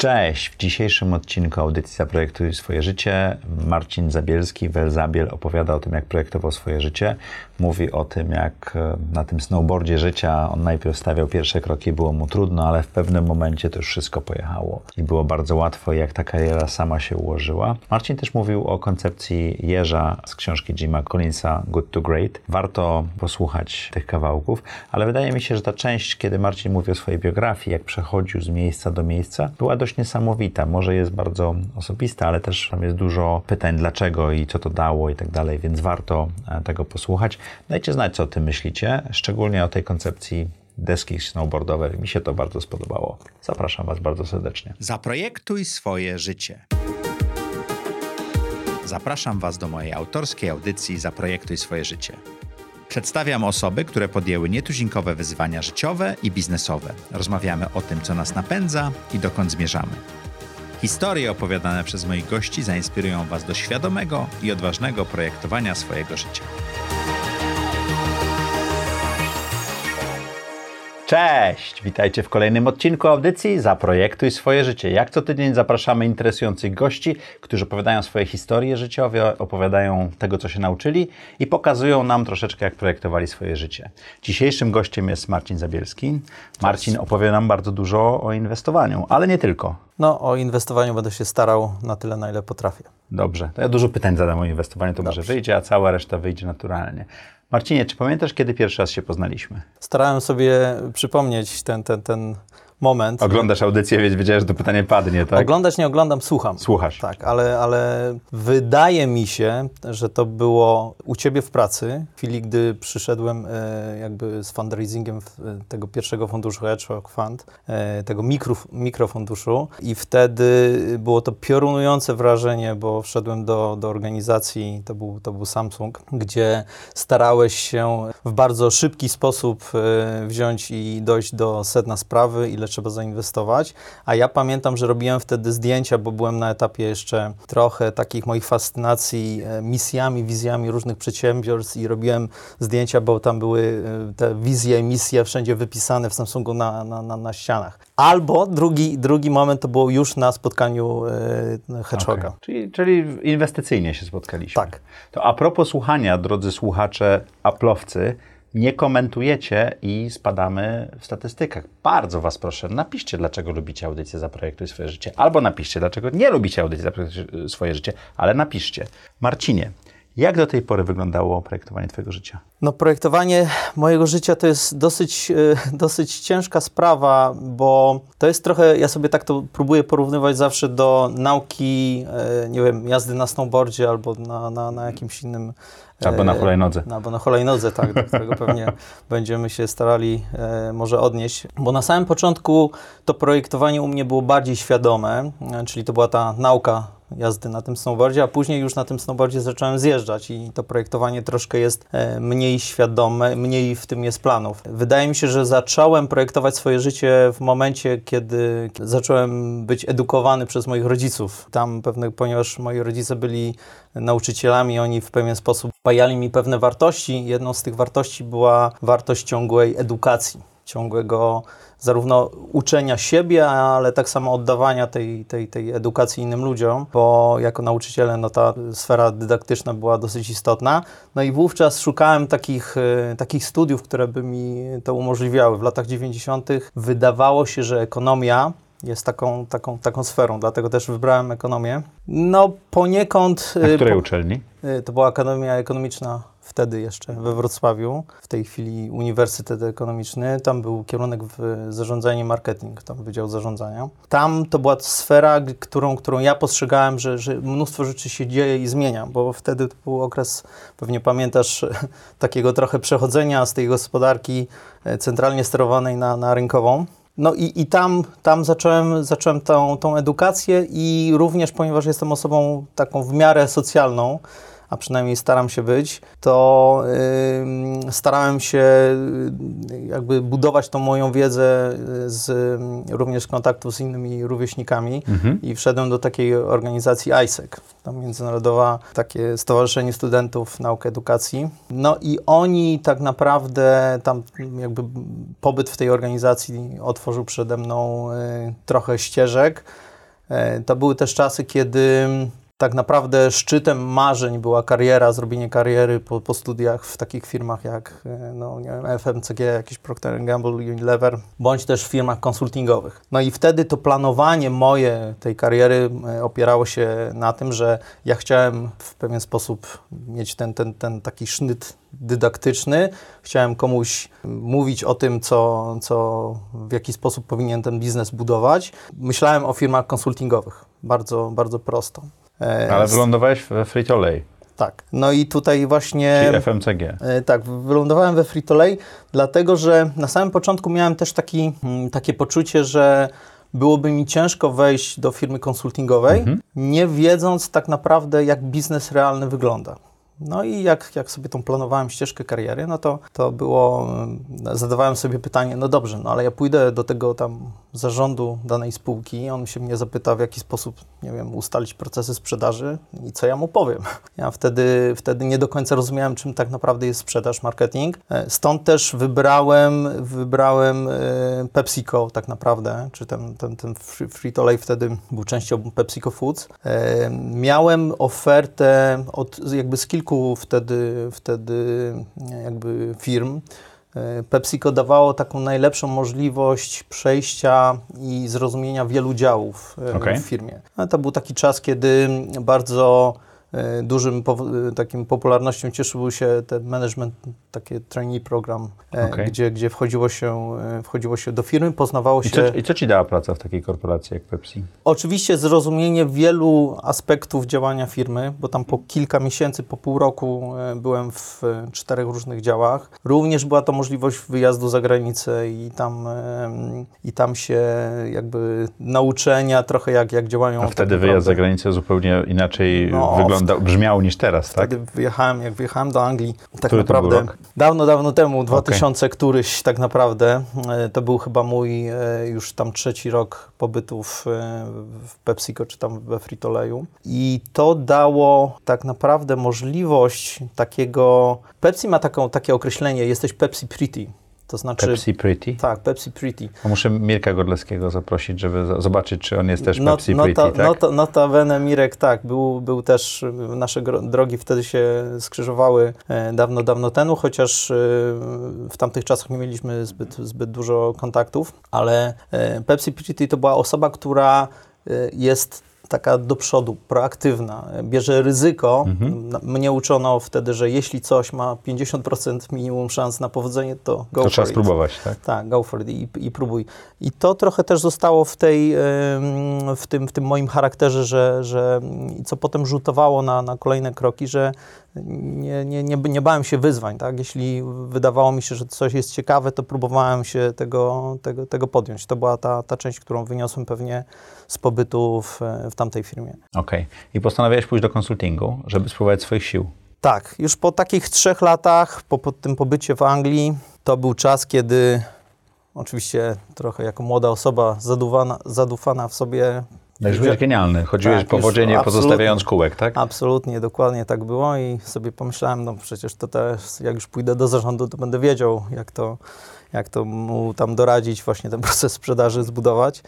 Cześć! W dzisiejszym odcinku audycji Zaprojektuj swoje życie Marcin Zabielski, Welzabiel, opowiada o tym, jak projektował swoje życie. Mówi o tym, jak na tym snowboardzie życia on najpierw stawiał pierwsze kroki, było mu trudno, ale w pewnym momencie to już wszystko pojechało i było bardzo łatwo, jak ta kariera sama się ułożyła. Marcin też mówił o koncepcji jeża z książki Jima Collinsa Good to Great. Warto posłuchać tych kawałków, ale wydaje mi się, że ta część, kiedy Marcin mówi o swojej biografii, jak przechodził z miejsca do miejsca, była dość niesamowita. Może jest bardzo osobista, ale też tam jest dużo pytań, dlaczego i co to dało i tak dalej, więc warto tego posłuchać. Dajcie znać, co o tym myślicie, szczególnie o tej koncepcji deski snowboardowej. Mi się to bardzo spodobało. Zapraszam Was bardzo serdecznie. Zaprojektuj swoje życie. Zapraszam Was do mojej autorskiej audycji Zaprojektuj swoje życie. Przedstawiam osoby, które podjęły nietuzinkowe wyzwania życiowe i biznesowe. Rozmawiamy o tym, co nas napędza i dokąd zmierzamy. Historie opowiadane przez moich gości zainspirują Was do świadomego i odważnego projektowania swojego życia. Cześć! Witajcie w kolejnym odcinku audycji Zaprojektuj swoje życie. Jak co tydzień zapraszamy interesujących gości, którzy opowiadają swoje historie życiowe, opowiadają tego, co się nauczyli i pokazują nam troszeczkę, jak projektowali swoje życie. Dzisiejszym gościem jest Marcin Zabielski. Marcin opowie nam bardzo dużo o inwestowaniu, ale nie tylko. No, o inwestowaniu będę się starał na tyle, na ile potrafię. Dobrze. To ja dużo pytań zadam o inwestowaniu, to może wyjdzie, a cała reszta wyjdzie naturalnie. Marcinie, czy pamiętasz, kiedy pierwszy raz się poznaliśmy? Starałem sobie przypomnieć ten moment. Oglądasz audycję, więc wiedziałeś, że to pytanie padnie, tak? Oglądać nie oglądam, słucham. Słuchasz. Tak, ale wydaje mi się, że to było u Ciebie w pracy, w chwili, gdy przyszedłem jakby z fundraisingiem tego pierwszego funduszu Edgework Fund, tego mikrofunduszu i wtedy było to piorunujące wrażenie, bo wszedłem do organizacji, to był Samsung, gdzie starałeś się w bardzo szybki sposób wziąć i dojść do sedna sprawy, ile trzeba zainwestować, a ja pamiętam, że robiłem wtedy zdjęcia, bo byłem na etapie jeszcze trochę takich moich fascynacji misjami, wizjami różnych przedsiębiorstw i robiłem zdjęcia, bo tam były te wizje i misje wszędzie wypisane w Samsungu na ścianach. Albo drugi moment to było już na spotkaniu Hedgehoga. Okay. Czyli inwestycyjnie się spotkaliśmy. Tak. To a propos słuchania, drodzy słuchacze, aplowcy, nie komentujecie i spadamy w statystykach. Bardzo Was proszę, napiszcie, dlaczego lubicie audycję Zaprojektuj swoje życie, albo napiszcie, dlaczego nie lubicie audycji Zaprojektuj swoje życie, ale napiszcie. Marcinie, jak do tej pory wyglądało projektowanie Twojego życia? No, projektowanie mojego życia to jest dosyć ciężka sprawa, bo to jest trochę, ja sobie tak to próbuję porównywać zawsze do nauki, nie wiem, jazdy na snowboardzie albo na jakimś innym... Albo na hulajnodze. Albo na hulajnodze, tak, do którego pewnie będziemy się starali może odnieść. Bo na samym początku to projektowanie u mnie było bardziej świadome, czyli to była ta nauka jazdy na tym snowboardzie, a później już na tym snowboardzie zacząłem zjeżdżać i to projektowanie troszkę jest mniej świadome, mniej w tym jest planów. Wydaje mi się, że zacząłem projektować swoje życie w momencie, kiedy zacząłem być edukowany przez moich rodziców. Ponieważ moi rodzice byli nauczycielami, oni w pewien sposób wpajali mi pewne wartości. Jedną z tych wartości była wartość ciągłej edukacji, ciągłego zarówno uczenia siebie, ale tak samo oddawania tej edukacji innym ludziom, bo jako nauczyciele ta sfera dydaktyczna była dosyć istotna. No i wówczas szukałem takich studiów, które by mi to umożliwiały. W latach 90. wydawało się, że ekonomia jest taką sferą, dlatego też wybrałem ekonomię. No poniekąd... Na której uczelni? To była Akademia Ekonomiczna wtedy jeszcze we Wrocławiu, w tej chwili Uniwersytet Ekonomiczny. Tam był kierunek w zarządzanie marketing, tam Wydział Zarządzania. Tam to była sfera, którą ja postrzegałem, że mnóstwo rzeczy się dzieje i zmienia, bo wtedy to był okres, pewnie pamiętasz, takiego trochę przechodzenia z tej gospodarki centralnie sterowanej na rynkową. No i tam zacząłem tą edukację i również, ponieważ jestem osobą taką w miarę socjalną, a przynajmniej staram się być, to starałem się jakby budować tą moją wiedzę również z kontaktów z innymi rówieśnikami i wszedłem do takiej organizacji AIESEC, tam międzynarodowa, takie Stowarzyszenie Studentów Nauk Edukacji. No i oni tak naprawdę, tam jakby pobyt w tej organizacji otworzył przede mną trochę ścieżek, To były też czasy, kiedy tak naprawdę szczytem marzeń była kariera, zrobienie kariery po studiach w takich firmach jak nie wiem, FMCG, jakiś Procter & Gamble, Unilever, bądź też w firmach konsultingowych. No i wtedy to planowanie moje tej kariery opierało się na tym, że ja chciałem w pewien sposób mieć ten taki sznyt dydaktyczny. Chciałem komuś mówić o tym, w jaki sposób powinien ten biznes budować. Myślałem o firmach konsultingowych. Bardzo, bardzo prosto. Ale wylądowałeś we Frito Lay. Tak. No i tutaj właśnie... Czyli FMCG. Tak, wylądowałem we Frito Lay, dlatego że na samym początku miałem też takie poczucie, że byłoby mi ciężko wejść do firmy konsultingowej, nie wiedząc tak naprawdę, jak biznes realny wygląda. No i jak sobie tą planowałem ścieżkę kariery, no to było... Zadawałem sobie pytanie, no dobrze, no ale ja pójdę do tego tam zarządu danej spółki, on się mnie zapyta, w jaki sposób, nie wiem, ustalić procesy sprzedaży i co ja mu powiem. Ja wtedy nie do końca rozumiałem, czym tak naprawdę jest sprzedaż, marketing. Stąd też wybrałem PepsiCo tak naprawdę, czy ten Frito Lay wtedy był częścią PepsiCo Foods. Miałem ofertę z kilku wtedy jakby firm. PepsiCo dawało taką najlepszą możliwość przejścia i zrozumienia wielu działów w firmie. A to był taki czas, kiedy bardzo dużym takim popularnością cieszył się ten management, taki trainee program, gdzie wchodziło się do firmy, poznawało się... I co Ci dała praca w takiej korporacji jak Pepsi? Oczywiście zrozumienie wielu aspektów działania firmy, bo tam po kilka miesięcy, po pół roku byłem w 4 różnych działach. Również była to możliwość wyjazdu za granicę i tam się jakby nauczenia trochę jak działają... A wtedy wyjazd za granicę zupełnie inaczej brzmiało niż teraz, tak? Wtedy wyjechałem do Anglii. Tak naprawdę dawno temu, 2000 któryś tak naprawdę. To był chyba mój już tam 3 rok pobytu w PepsiCo czy tam we Frito Layu. I to dało tak naprawdę możliwość takiego... Pepsi ma takie określenie, jesteś Pepsi Pretty. To znaczy, Pepsi Pretty? Tak, Pepsi Pretty. Muszę Mirka Godlewskiego zaprosić, żeby zobaczyć, czy on jest też Pepsi Pretty, tak? Notabene Mirek, tak, był też, nasze drogi wtedy się skrzyżowały dawno temu, chociaż w tamtych czasach nie mieliśmy zbyt dużo kontaktów, ale Pepsi Pretty to była osoba, która jest taka do przodu, proaktywna, bierze ryzyko. Mnie uczono wtedy, że jeśli coś ma 50% minimum szans na powodzenie, to go for it. To trzeba spróbować, tak? Tak, go for it i próbuj. I to trochę też zostało w tym moim charakterze, że co potem rzutowało na kolejne kroki, że nie bałem się wyzwań, tak? Jeśli wydawało mi się, że coś jest ciekawe, to próbowałem się tego podjąć. To była ta część, którą wyniosłem pewnie z pobytu w tamtej firmie. Okej. I postanawiałeś pójść do konsultingu, żeby spróbować swoich sił. Tak. Już po takich 3 latach, po tym pobycie w Anglii, to był czas, kiedy oczywiście trochę jako młoda osoba zadufana w sobie... No już byłeś genialny. Chodziłeś po wodzie, nie pozostawiając kółek, tak? Absolutnie, dokładnie tak było i sobie pomyślałem, no przecież to też, jak już pójdę do zarządu, to będę wiedział, jak to mu tam doradzić, właśnie ten proces sprzedaży zbudować.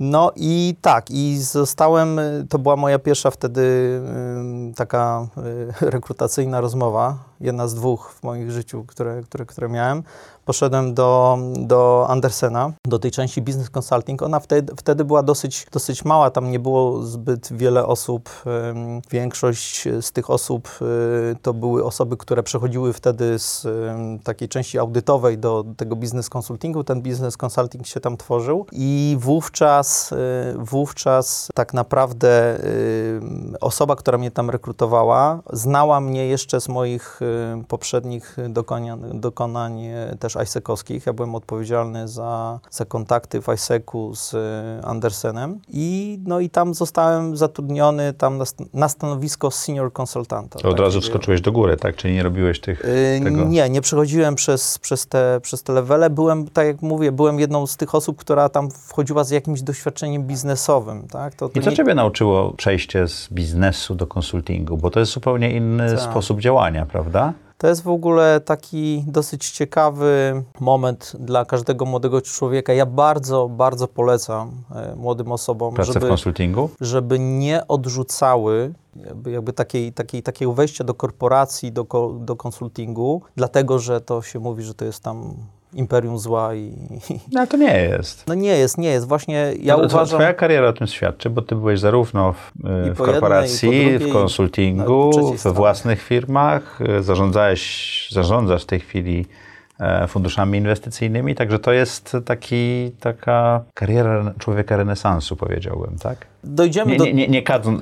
No i tak, i zostałem, to była moja pierwsza wtedy taka rekrutacyjna rozmowa, jedna z 2 w moich życiu, które miałem. Poszedłem do Andersena, do tej części Business Consulting. Ona wtedy była dosyć mała, tam nie było zbyt wiele osób. Większość z tych osób to były osoby, które przechodziły wtedy z takiej części audytowej do tego Business Consultingu. Ten Business Consulting się tam tworzył i wówczas tak naprawdę osoba, która mnie tam rekrutowała, znała mnie jeszcze z moich poprzednich dokonań też AIESEC-owskich. Ja byłem odpowiedzialny za kontakty w AIESEC-u z Andersenem i tam zostałem zatrudniony tam na stanowisko senior consultanta. To od razu wskoczyłeś do góry, tak? Czyli nie robiłeś tego? Nie przechodziłem przez te levele. Byłem, tak jak mówię, byłem jedną z tych osób, która tam wchodziła z jakimś doświadczeniem biznesowym, tak? I co Ciebie nauczyło przejście z biznesu do konsultingu? Bo to jest zupełnie inny sposób działania, prawda? To jest w ogóle taki dosyć ciekawy moment dla każdego młodego człowieka. Ja bardzo, bardzo polecam młodym osobom, żeby nie odrzucały jakby takiego wejścia do korporacji, do konsultingu, dlatego że to się mówi, że to jest tam imperium zła i... No to nie jest. No nie jest. Właśnie ja uważam... Twoja kariera o tym świadczy, bo ty byłeś zarówno w korporacji, w konsultingu, we własnych firmach, zarządzasz w tej chwili funduszami inwestycyjnymi, także to jest taka kariera człowieka renesansu, powiedziałbym, tak?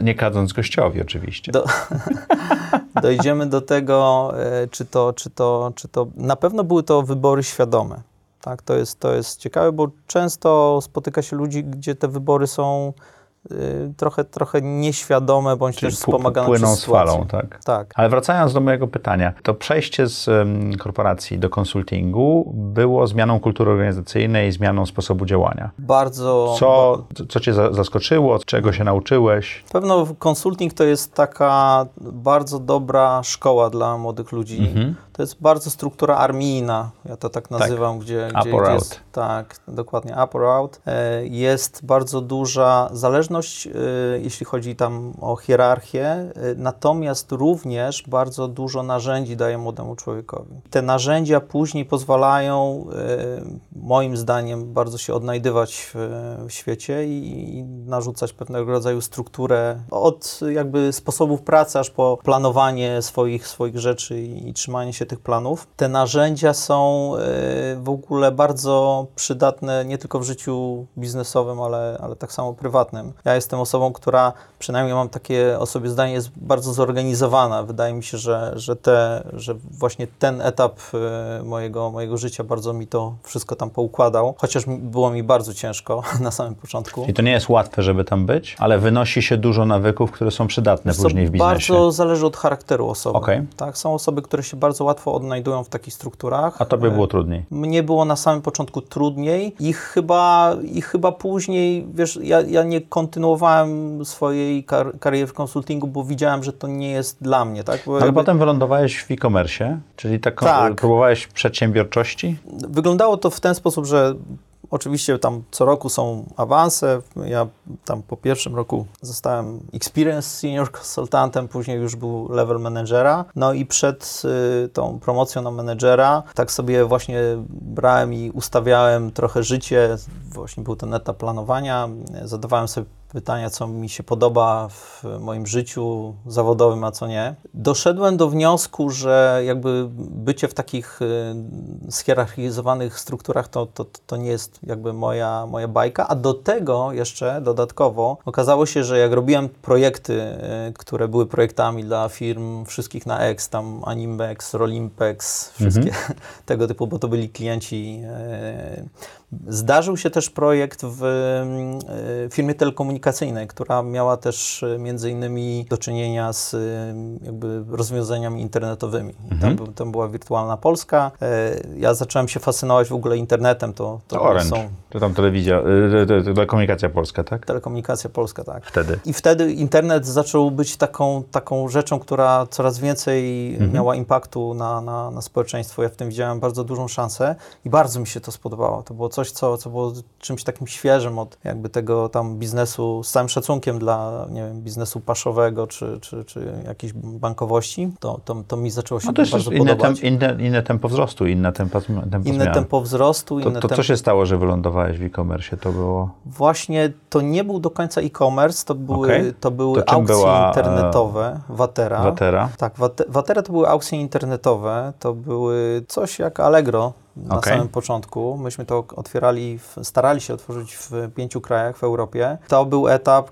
Nie kadząc gościowi oczywiście. Dojdziemy do tego, czy to... Na pewno były to wybory świadome. Tak? To jest ciekawe, bo często spotyka się ludzi, gdzie te wybory są trochę nieświadome, bądź czyli też wspomagane płyną z falą, tak? Ale wracając do mojego pytania, to przejście z korporacji do konsultingu było zmianą kultury organizacyjnej, zmianą sposobu działania. Bardzo. Co cię zaskoczyło? Czego się nauczyłeś? Pewno konsulting to jest taka bardzo dobra szkoła dla młodych ludzi. Mhm. To jest bardzo struktura armijna, ja to tak nazywam, gdzie jest... Tak, dokładnie, up or out. Jest bardzo duża zależność, jeśli chodzi tam o hierarchię, natomiast również bardzo dużo narzędzi daje młodemu człowiekowi. Te narzędzia później pozwalają, moim zdaniem, bardzo się odnajdywać w świecie i narzucać pewnego rodzaju strukturę od jakby sposobów pracy, aż po planowanie swoich rzeczy i trzymanie się tych planów. Te narzędzia są w ogóle bardzo przydatne nie tylko w życiu biznesowym, ale tak samo prywatnym. Ja jestem osobą, która, przynajmniej mam takie o sobie zdanie, jest bardzo zorganizowana. Wydaje mi się, że właśnie ten etap mojego życia bardzo mi to wszystko tam poukładał, chociaż było mi bardzo ciężko na samym początku. I to nie jest łatwe, żeby tam być, ale wynosi się dużo nawyków, które są przydatne później w biznesie. Bardzo zależy od charakteru osoby. Okay. Tak? Są osoby, które się bardzo łatwo odnajdują w takich strukturach. A tobie było trudniej? Mnie było na samym początku trudniej i chyba później, wiesz, ja nie kontynuowałem swojej kariery w konsultingu, bo widziałem, że to nie jest dla mnie, tak? Ale potem wylądowałeś w e-commerce, czyli tak próbowałeś przedsiębiorczości? Wyglądało to w ten sposób, że oczywiście tam co roku są awanse, ja tam po pierwszym roku zostałem Experience Senior Consultantem, później już był level menedżera, no i przed tą promocją na menedżera tak sobie właśnie brałem i ustawiałem trochę życie, właśnie był ten etap planowania, zadawałem sobie pytania, co mi się podoba w moim życiu zawodowym, a co nie. Doszedłem do wniosku, że jakby bycie w takich schierarchizowanych strukturach to nie jest jakby moja bajka, a do tego jeszcze dodatkowo okazało się, że jak robiłem projekty, które były projektami dla firm wszystkich na X, tam Animex, Rolimpex, wszystkie tego typu, bo to byli klienci. Zdarzył się też projekt w firmie telekomunikacyjnej, która miała też między innymi do czynienia z jakby rozwiązaniami internetowymi. Tam była Wirtualna Polska. Ja zacząłem się fascynować w ogóle internetem. To Orange, to tam telewizja, Telekomunikacja Polska, tak? Telekomunikacja Polska, tak. Wtedy. I wtedy internet zaczął być taką rzeczą, która coraz więcej miała impaktu na społeczeństwo. Ja w tym widziałem bardzo dużą szansę i bardzo mi się to spodobało. To było coś, co było czymś takim świeżym od jakby tego tam biznesu, z całym szacunkiem dla, nie wiem, biznesu paszowego czy jakiejś bankowości, to mi zaczęło się bardzo podobać. Inne tempo wzrostu, inne tempo zmian. To co się stało, że wylądowałeś w e-commerce? To było... Właśnie to nie był do końca e-commerce, to były aukcje internetowe, Vatera. Tak, Vatera to były aukcje internetowe, to były coś jak Allegro, na samym początku. Myśmy to otwierali, starali się otworzyć w 5 krajach w Europie. To był etap,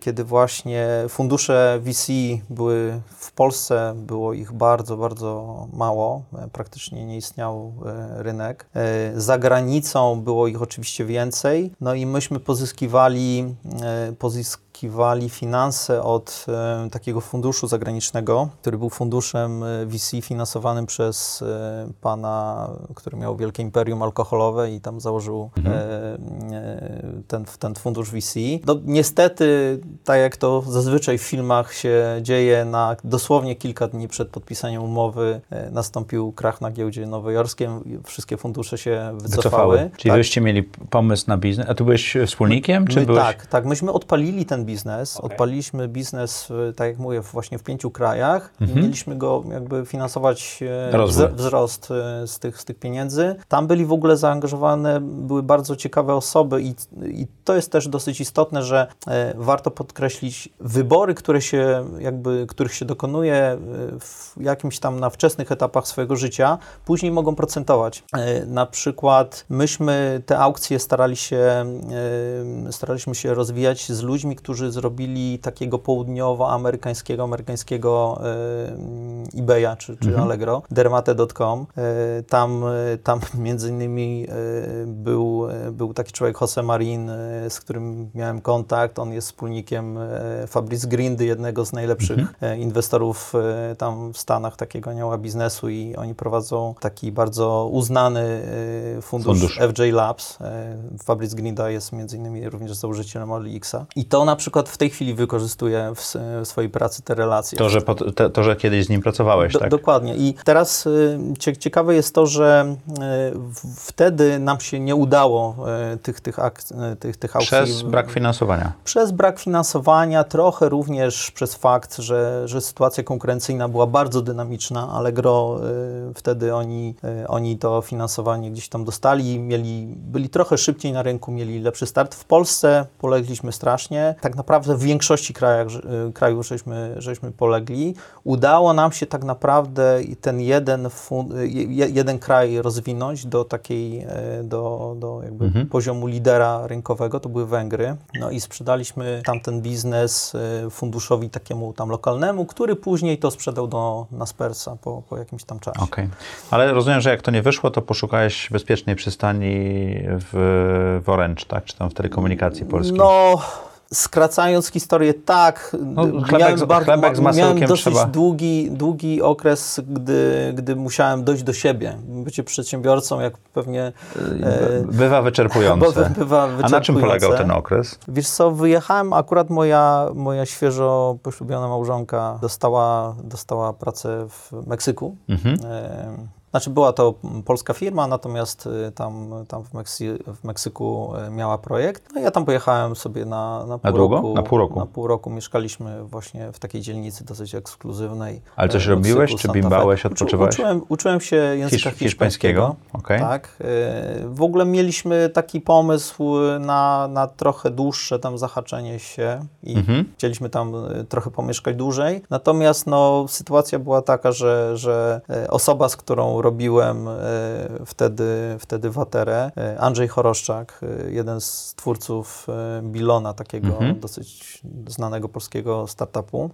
kiedy właśnie fundusze VC były w Polsce, było ich bardzo, bardzo mało. Praktycznie nie istniał rynek. Za granicą było ich oczywiście więcej. No i myśmy pozyskiwali pozyskiwali finanse od takiego funduszu zagranicznego, który był funduszem VC finansowanym przez pana, który miał wielkie imperium alkoholowe i tam założył ten fundusz VC. No, niestety, tak jak to zazwyczaj w filmach się dzieje, na dosłownie kilka dni przed podpisaniem umowy nastąpił krach na giełdzie nowojorskiej. Wszystkie fundusze się wycofały. Czyli tak. Wyście mieli pomysł na biznes, a ty byłeś wspólnikiem? Czy byłeś... Tak. Myśmy odpalili ten biznes. Okay. Odpaliliśmy biznes, tak jak mówię, właśnie w 5 krajach. Mhm. Mieliśmy go jakby finansować, wzrost z tych pieniędzy. Tam byli w ogóle zaangażowane, były bardzo ciekawe osoby i to jest też dosyć istotne, że warto podkreślić wybory, których się dokonuje w jakimś tam na wczesnych etapach swojego życia, później mogą procentować. Na przykład myśmy te aukcje staraliśmy się rozwijać z ludźmi, którzy zrobili takiego południowoamerykańskiego eBaya czy Allegro, dermate.com. Tam między innymi był taki człowiek Jose Marin, z którym miałem kontakt. On jest wspólnikiem Fabrice Grindy, jednego z najlepszych inwestorów tam w Stanach, takiego anioła biznesu, i oni prowadzą taki bardzo uznany fundusz. FJ Labs. Fabrice Grinda jest między innymi również założycielem OLX-a. I to na przykład w tej chwili wykorzystuje w swojej pracy te relacje. To, że kiedyś z nim pracowałeś, tak? Dokładnie. I teraz ciekawe jest to, że wtedy nam się nie udało tych aukcji. Przez brak finansowania. Przez brak finansowania, trochę również przez fakt, że sytuacja konkurencyjna była bardzo dynamiczna. Allegro wtedy oni to finansowanie gdzieś tam dostali, byli trochę szybciej na rynku, mieli lepszy start. W Polsce polegliśmy strasznie. Tak naprawdę w większości krajów żeśmy polegli. Udało nam się tak naprawdę ten jeden kraj rozwinąć do jakby poziomu lidera rynkowego, to były Węgry. No i sprzedaliśmy tamten biznes funduszowi takiemu tam lokalnemu, który później to sprzedał do Naspersa po jakimś tam czasie. Okej. Ale rozumiem, że jak to nie wyszło, to poszukałeś bezpiecznej przystani w Orange, tak? Czy tam w Telekomunikacji Polskiej? No... Skracając historię, tak, miałem dosyć długi okres, gdy musiałem dojść do siebie. Bycie przedsiębiorcą, jak pewnie... bywa wyczerpujące. A na czym polegał ten okres? Wiesz co, wyjechałem, akurat moja świeżo poślubiona małżonka dostała pracę w Meksyku. Znaczy była to polska firma, natomiast tam w Meksyku miała projekt. No i ja tam pojechałem sobie na pół roku. Mieszkaliśmy właśnie w takiej dzielnicy dosyć ekskluzywnej. Ale coś robiłeś, czy bimbałeś, odpoczywałeś? Uczyłem się języka hiszpańskiego. Okay. Tak. W ogóle mieliśmy taki pomysł na trochę dłuższe tam zahaczenie się i chcieliśmy tam trochę pomieszkać dłużej. Natomiast no, sytuacja była taka, że osoba, z którą robiłem wtedy Vaterę, Andrzej Choroszczak, jeden z twórców Billona, takiego dosyć znanego polskiego startupu.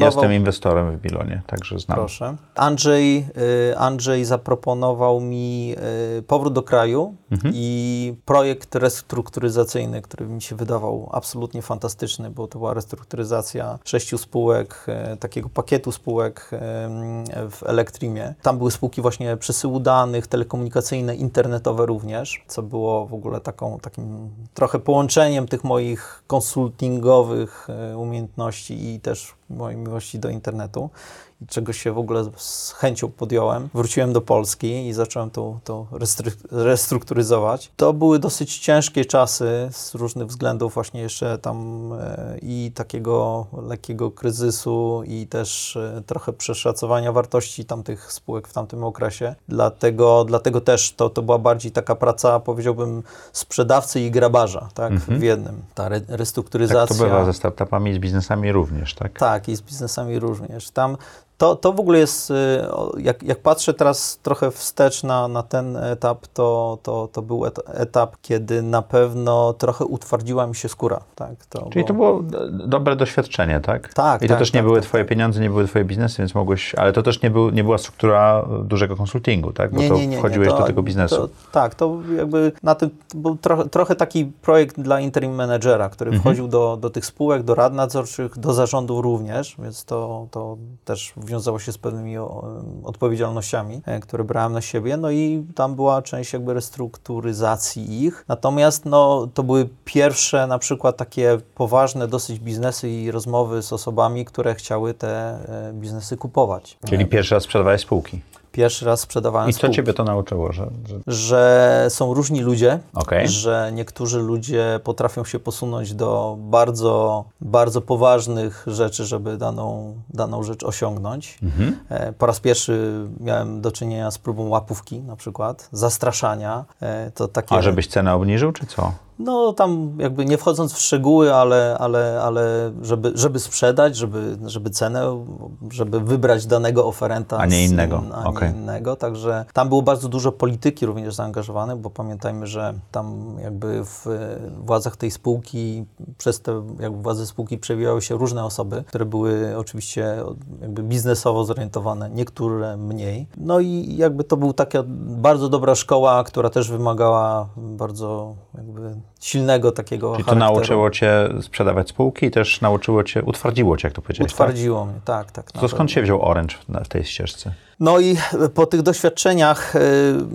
Jestem inwestorem w Billonie, także znam. Proszę. Andrzej zaproponował mi powrót do kraju i projekt restrukturyzacyjny, który mi się wydawał absolutnie fantastyczny, bo to była restrukturyzacja 6 spółek, takiego pakietu spółek w Elektrimie. Tam były spółki właśnie przesyłu danych, telekomunikacyjne, internetowe również, co było w ogóle takim trochę połączeniem tych moich konsultingowych umiejętności i też mojej miłości do internetu, czego się w ogóle z chęcią podjąłem. Wróciłem do Polski i zacząłem to restrukturyzować. To były dosyć ciężkie czasy z różnych względów, właśnie jeszcze tam i takiego lekkiego kryzysu, i też trochę przeszacowania wartości tamtych spółek w tamtym okresie. Dlatego też to była bardziej taka praca, powiedziałbym, sprzedawcy i grabarza, tak, w jednym. Ta restrukturyzacja. Tak to bywa ze startupami i z biznesami również, tak? Tak, i z biznesami również. Tam To w ogóle jest, jak patrzę teraz trochę wstecz na ten etap, to był etap, kiedy na pewno trochę utwardziła mi się skóra. Tak? Czyli to było dobre doświadczenie, tak? Tak. I to też nie były twoje pieniądze, nie były twoje biznesy, więc mogłeś, ale to też nie była struktura dużego konsultingu, tak? Bo nie, wchodziłeś do tego biznesu. To jakby na tym był trochę taki projekt dla interim managera, który wchodził do tych spółek, do rad nadzorczych, do zarządu również, więc to też wiązało się z pewnymi odpowiedzialnościami, które brałem na siebie, no i tam była część jakby restrukturyzacji ich, natomiast to były pierwsze na przykład takie poważne dosyć biznesy i rozmowy z osobami, które chciały te biznesy kupować. Czyli pierwszy raz sprzedawałeś spółki? Pierwszy raz sprzedawałem spółki. I co ciebie to nauczyło? Że są różni ludzie, że niektórzy ludzie potrafią się posunąć do bardzo, bardzo poważnych rzeczy, żeby daną rzecz osiągnąć. Mhm. Po raz pierwszy miałem do czynienia z próbą łapówki na przykład, zastraszania. To takie... A żebyś cenę obniżył czy co? No tam jakby nie wchodząc w szczegóły, ale żeby sprzedać, żeby cenę, żeby wybrać danego oferenta. A nie innego. Innego. Także tam było bardzo dużo polityki również zaangażowanych, bo pamiętajmy, że tam jakby w władzach tej spółki, przez te jakby władze spółki przewijały się różne osoby, które były oczywiście jakby biznesowo zorientowane, niektóre mniej. No i jakby to była taka bardzo dobra szkoła, która też wymagała bardzo jakby silnego takiego czyli charakteru. To nauczyło cię sprzedawać spółki i też nauczyło cię, utwardziło cię, jak to powiedziałeś. Utwardziło mnie, tak. To skąd się wziął Orange w tej ścieżce? No i po tych doświadczeniach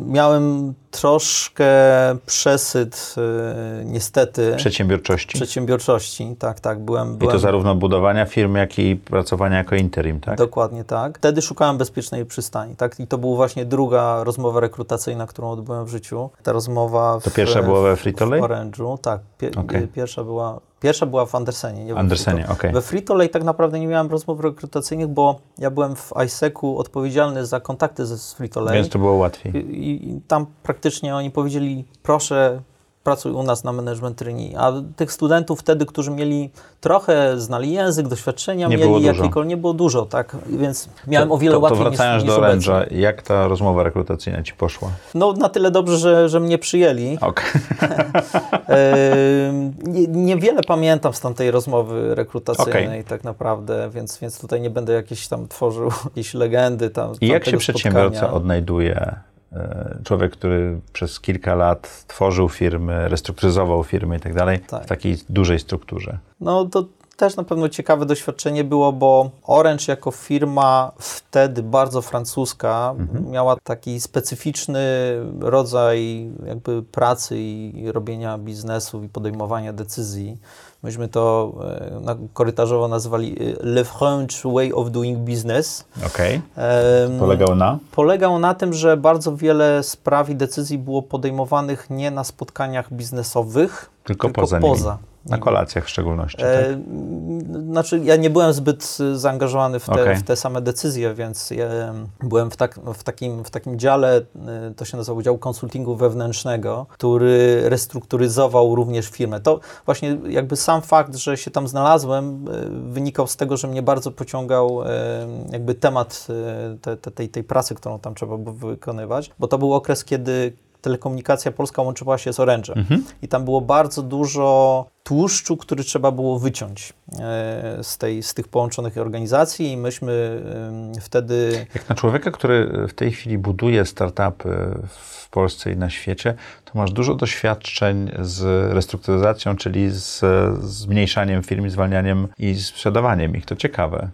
miałem troszkę przesyt niestety. Przedsiębiorczości, tak. Byłem... I to zarówno budowania firm, jak i pracowania jako interim, tak? Dokładnie tak. Wtedy szukałem bezpiecznej przystani, tak? I to była właśnie druga rozmowa rekrutacyjna, którą odbyłem w życiu. Ta rozmowa w... To pierwsza była we Frito Lay? W Orange'u, tak. Pierwsza była w Andersenie. We Frito Lay tak naprawdę nie miałem rozmów rekrutacyjnych, bo ja byłem w AIESEC-u odpowiedzialny za kontakty z Frito Lay. Więc to było łatwiej. I tam praktycznie oni powiedzieli, proszę, pracuj u nas na management trainee. A tych studentów wtedy, którzy mieli trochę, znali język, doświadczenia, nie było dużo, tak? Więc miałem o wiele łatwiej niż obecnie. To wracając do Orange'a, jak ta rozmowa rekrutacyjna ci poszła? No na tyle dobrze, że mnie przyjęli. Niewiele pamiętam z tamtej rozmowy rekrutacyjnej tak naprawdę, więc tutaj nie będę jakieś tam tworzył jakieś legendy tam. I jak się przedsiębiorca odnajduje? Człowiek, który przez kilka lat tworzył firmy, restrukturyzował firmy i tak dalej, w takiej dużej strukturze. No to też na pewno ciekawe doświadczenie było, bo Orange jako firma wtedy bardzo francuska miała taki specyficzny rodzaj jakby pracy i robienia biznesu i podejmowania decyzji. Myśmy to korytarzowo nazwali Le French Way of Doing Business. Polegał na tym, że bardzo wiele spraw i decyzji było podejmowanych nie na spotkaniach biznesowych, tylko poza nimi. Na kolacjach w szczególności. Tak? Znaczy, ja nie byłem zbyt zaangażowany w te same decyzje, więc byłem w takim dziale, to się nazywał dział konsultingu wewnętrznego, który restrukturyzował również firmę. To właśnie jakby sam fakt, że się tam znalazłem, wynikał z tego, że mnie bardzo pociągał jakby temat tej pracy, którą tam trzeba było wykonywać, bo to był okres, kiedy Telekomunikacja Polska łączyła się z Orange'em i tam było bardzo dużo tłuszczu, który trzeba było wyciąć z tych połączonych organizacji i myśmy wtedy... Jak na człowieka, który w tej chwili buduje startupy w Polsce i na świecie, to masz dużo doświadczeń z restrukturyzacją, czyli z zmniejszaniem firm, zwalnianiem i sprzedawaniem ich. To ciekawe.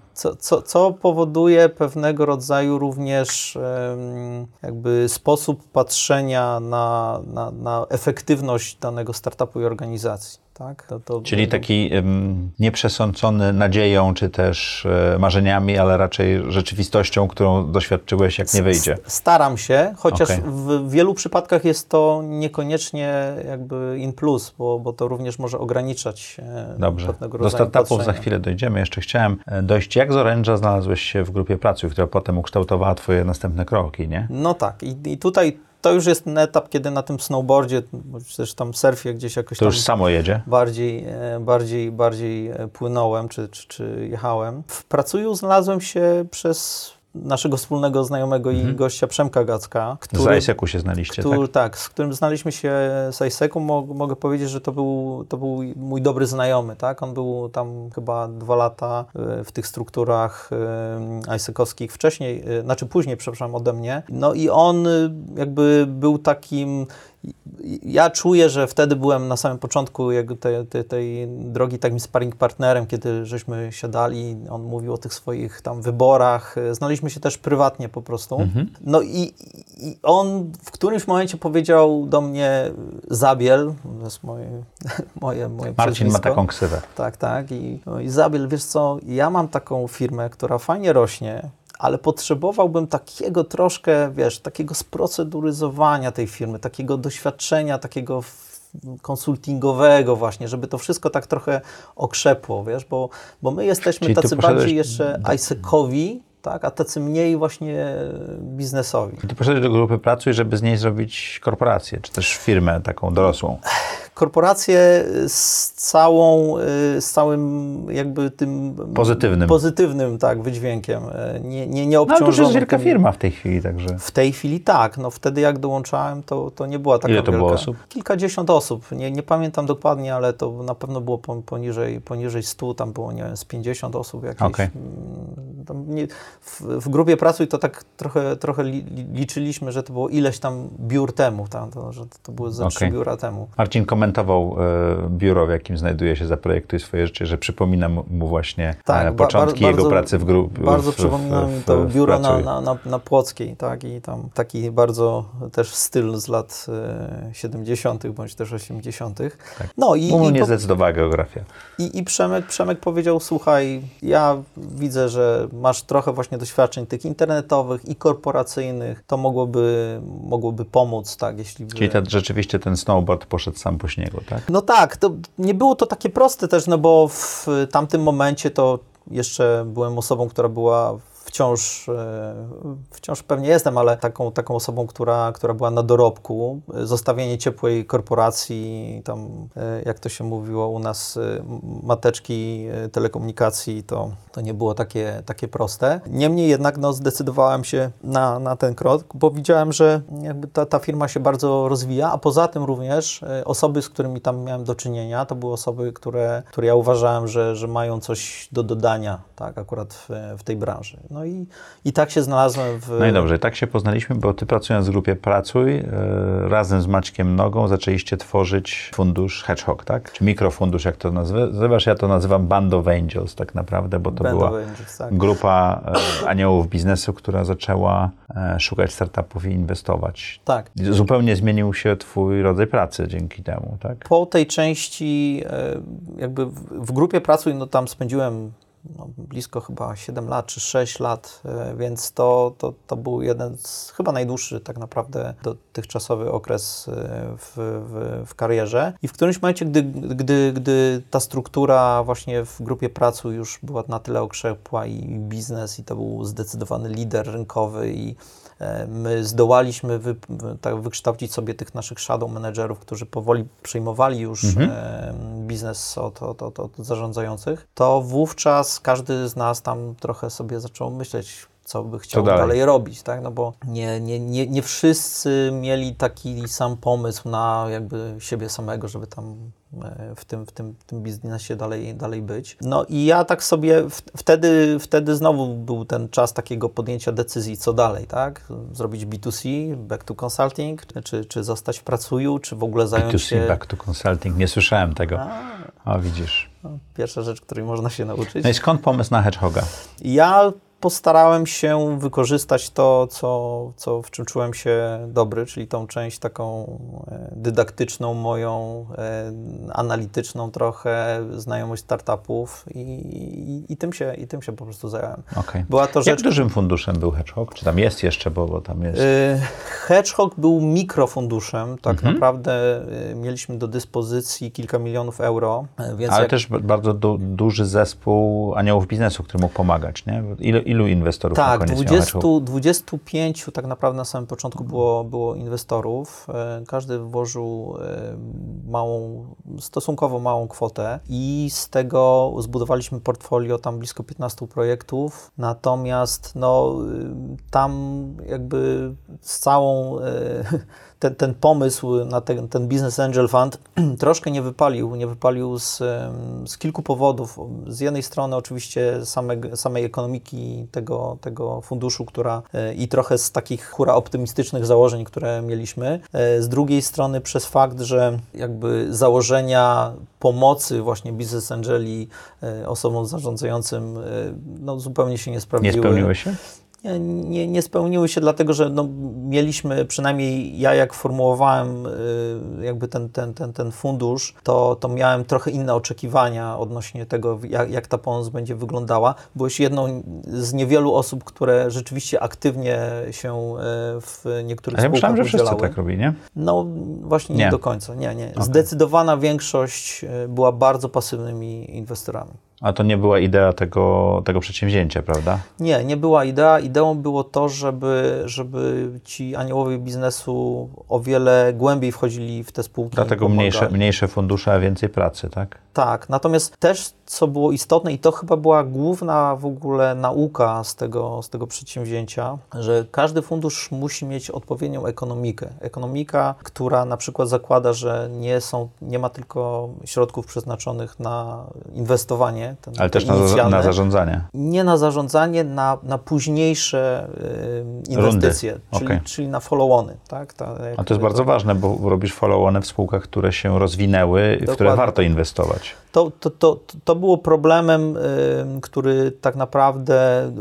Co powoduje pewnego rodzaju również jakby sposób patrzenia na efektywność danego startupu i organizacji. Tak? Czyli taki nieprzesądzony nadzieją, czy też marzeniami, ale raczej rzeczywistością, którą doświadczyłeś, jak nie wyjdzie. Staram się, chociaż w wielu przypadkach jest to niekoniecznie jakby in plus, bo to również może ograniczać pewnego rodzaju do startupów patrzenia. Za chwilę dojdziemy. Jeszcze chciałem dojść, jak z Orange'a znalazłeś się w Grupie Pracuj, która potem ukształtowała twoje następne kroki, nie? No tak. I tutaj to już jest ten etap, kiedy na tym snowboardzie, czy też tam surfie gdzieś jakoś to tam już samo jedzie. Bardziej płynąłem, czy jechałem. W Pracuju znalazłem się przez naszego wspólnego znajomego i gościa Przemka Gacka. Z AIESEC-u się znaliście, tak? Tak, z którym znaliśmy się z AIESEC-u. Mogę powiedzieć, że to był mój dobry znajomy, tak? On był tam chyba 2 lata w tych strukturach AIESEC-owskich później ode mnie. No i on jakby był takim... Ja czuję, że wtedy byłem na samym początku tej drogi takim sparring partnerem, kiedy żeśmy siadali, on mówił o tych swoich tam wyborach, znaliśmy się też prywatnie po prostu. No i on w którymś momencie powiedział do mnie Zabiel, to jest moje Marcin ma taką ksywę. Tak. I Zabiel, wiesz co, ja mam taką firmę, która fajnie rośnie, ale potrzebowałbym takiego troszkę, wiesz, takiego sproceduryzowania tej firmy, takiego doświadczenia, takiego konsultingowego właśnie, żeby to wszystko tak trochę okrzepło, wiesz, bo my jesteśmy czyli tacy bardziej jeszcze AIESEC-owi, tak, a tacy mniej właśnie biznesowi. I ty poszedłeś do Grupy Pracuj, żeby z niej zrobić korporację, czy też firmę taką dorosłą? Korporację z całym jakby tym... Pozytywnym, tak, wydźwiękiem. Nie obciążonym. No to już jest wielka firma w tej chwili, także... W tej chwili tak. No wtedy jak dołączałem, to nie była taka wielka. Ile to było osób? Kilkadziesiąt osób. Nie pamiętam dokładnie, ale to na pewno było poniżej 100, tam było, nie wiem, z 50 osób jakieś. Okay. W Grupie Pracuj to tak trochę liczyliśmy, że to było ileś tam biur temu, że to były ze 3 biura temu. Marcin komentował biuro, w jakim znajduje się, zaprojektuje swoje rzeczy, że przypomina mu właśnie początki jego pracy w Grupie. Bardzo przypomina mi to biuro na Płockiej, tak? I tam taki bardzo też styl z lat 70. bądź też 80. Tak. No i niezdecydowała geografia. I Przemek powiedział, słuchaj, ja widzę, że masz trochę właśnie doświadczeń tych internetowych i korporacyjnych, to mogłoby pomóc, tak, jeśli by... Czyli rzeczywiście ten snowboard poszedł sam po śniegu, tak? No tak, to nie było to takie proste też, no bo w tamtym momencie to jeszcze byłem osobą, która była wciąż pewnie jestem, ale taką osobą, która była na dorobku. Zostawienie ciepłej korporacji, tam jak to się mówiło u nas, mateczki telekomunikacji, to nie było takie proste. Niemniej jednak zdecydowałem się na ten krok, bo widziałem, że jakby ta firma się bardzo rozwija, a poza tym również osoby, z którymi tam miałem do czynienia, to były osoby, które ja uważałem, że mają coś do dodania, tak, akurat w tej branży. No i tak się znalazłem w... No i dobrze, tak się poznaliśmy, bo ty pracując w Grupie Pracuj, razem z Maćkiem Nogą zaczęliście tworzyć fundusz Hedgehog, tak? Czy mikrofundusz, jak to nazywasz? Ja to nazywam Band of Angels tak naprawdę, bo to Band była Angels, tak. Grupa aniołów biznesu, która zaczęła szukać startupów i inwestować. Tak. I zupełnie zmienił się twój rodzaj pracy dzięki temu, tak? Po tej części jakby w Grupie Pracuj, tam spędziłem blisko chyba 7 lat czy 6 lat, więc to był jeden z chyba najdłuższy tak naprawdę dotychczasowy okres w karierze. I w którymś momencie, gdy ta struktura właśnie w Grupie Pracuj już była na tyle okrzepła i biznes, i to był zdecydowany lider rynkowy, i my zdołaliśmy wykształcić sobie tych naszych shadow managerów, którzy powoli przejmowali już biznes od zarządzających, to wówczas każdy z nas tam trochę sobie zaczął myśleć, co by chciał dalej robić, tak? No bo nie wszyscy mieli taki sam pomysł na jakby siebie samego, żeby tam w tym biznesie dalej być. No i ja tak sobie wtedy znowu był ten czas takiego podjęcia decyzji, co dalej, tak? Zrobić B2C, back to consulting, czy zostać w Pracuju, czy w ogóle zająć B2C, się... B2C, back to consulting, nie słyszałem tego. A widzisz. Pierwsza rzecz, której można się nauczyć. No i skąd pomysł na Hedgehoga? Ja postarałem się wykorzystać to, w czym czułem się dobry, czyli tą część taką dydaktyczną moją, analityczną trochę, znajomość startupów i tym się po prostu zająłem. Okay. Była to rzecz... Jak dużym funduszem był Hedgehog? Czy tam jest jeszcze, bo tam jest... Hedgehog był mikrofunduszem, tak naprawdę mieliśmy do dyspozycji kilka milionów euro. Więc ale też bardzo duży zespół aniołów biznesu, który mógł pomagać, nie? Ile ilu inwestorów tak, na koniec 25 tak naprawdę na samym początku było inwestorów. Każdy włożył stosunkowo małą kwotę i z tego zbudowaliśmy portfolio tam blisko 15 projektów. Natomiast tam jakby z całą... Ten pomysł na ten Business Angel Fund troszkę nie wypalił z kilku powodów. Z jednej strony oczywiście samej ekonomiki tego funduszu, która i trochę z takich hura optymistycznych założeń, które mieliśmy. Z drugiej strony przez fakt, że jakby założenia pomocy właśnie Business Angeli osobom zarządzającym zupełnie się nie sprawdziły. Nie spełniły się? Nie spełniły się, dlatego że mieliśmy, przynajmniej ja jak formułowałem jakby ten fundusz, to miałem trochę inne oczekiwania odnośnie tego, jak ta pomoc będzie wyglądała. Byłeś jedną z niewielu osób, które rzeczywiście aktywnie się w niektórych spółkach udzielały. Ja myślałem, że wszyscy tak robi, nie? Właśnie nie do końca, nie. Okay. Zdecydowana większość była bardzo pasywnymi inwestorami. A to nie była idea tego przedsięwzięcia, prawda? Nie była idea. Ideą było to, żeby ci aniołowie biznesu o wiele głębiej wchodzili w te spółki. Dlatego mniejsze fundusze, a więcej pracy, tak? Tak, natomiast też, co było istotne i to chyba była główna w ogóle nauka z tego przedsięwzięcia, że każdy fundusz musi mieć odpowiednią ekonomikę. Ekonomika, która na przykład zakłada, że nie ma tylko środków przeznaczonych na inwestowanie, ale też na zarządzanie. Nie na zarządzanie, na późniejsze inwestycje, czyli na follow-ony. Tak? A to jest bardzo ważne, bo robisz follow-ony w spółkach, które się rozwinęły, dokładnie, w które warto inwestować. To było problemem, który tak naprawdę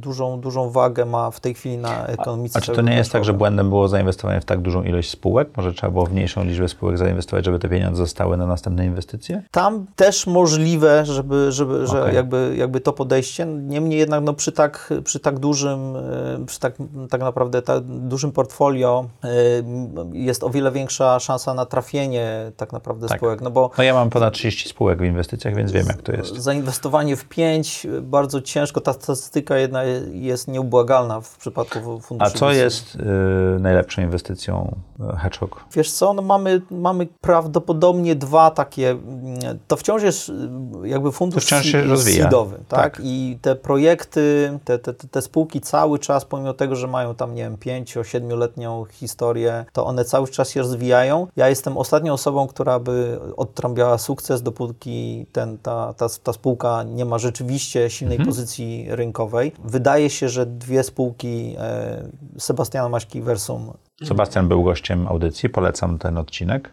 dużą wagę ma w tej chwili na ekonomice. A czy to nie jest tak, że błędem było zainwestowanie w tak dużą ilość spółek? Może trzeba było w mniejszą liczbę spółek zainwestować, żeby te pieniądze zostały na następne inwestycje? Tam też możliwe, że jakby to podejście. Niemniej jednak przy tak dużym portfolio jest o wiele większa szansa na trafienie tak naprawdę spółek. Bo ja mam ponad 30 spółek w inwestycjach, więc wiem, jak to jest. Zainwestowanie w 5 bardzo ciężko. Ta statystyka jednak jest nieubłagalna w przypadku funduszy. A co jest najlepszą inwestycją Hedgehog? Wiesz co, mamy prawdopodobnie dwa takie. To wciąż jest jakby fundusz seedowy, tak? I te projekty, te spółki cały czas, pomimo tego, że mają tam, nie wiem, 5-7-letnią historię, to one cały czas się rozwijają. Ja jestem ostatnią osobą, która by odtrąbiała sukces, dopóki ta spółka nie ma rzeczywiście silnej pozycji rynkowej. Wydaje się, że dwie spółki Sebastiana Maśki i Versum. Sebastian był gościem audycji, polecam ten odcinek.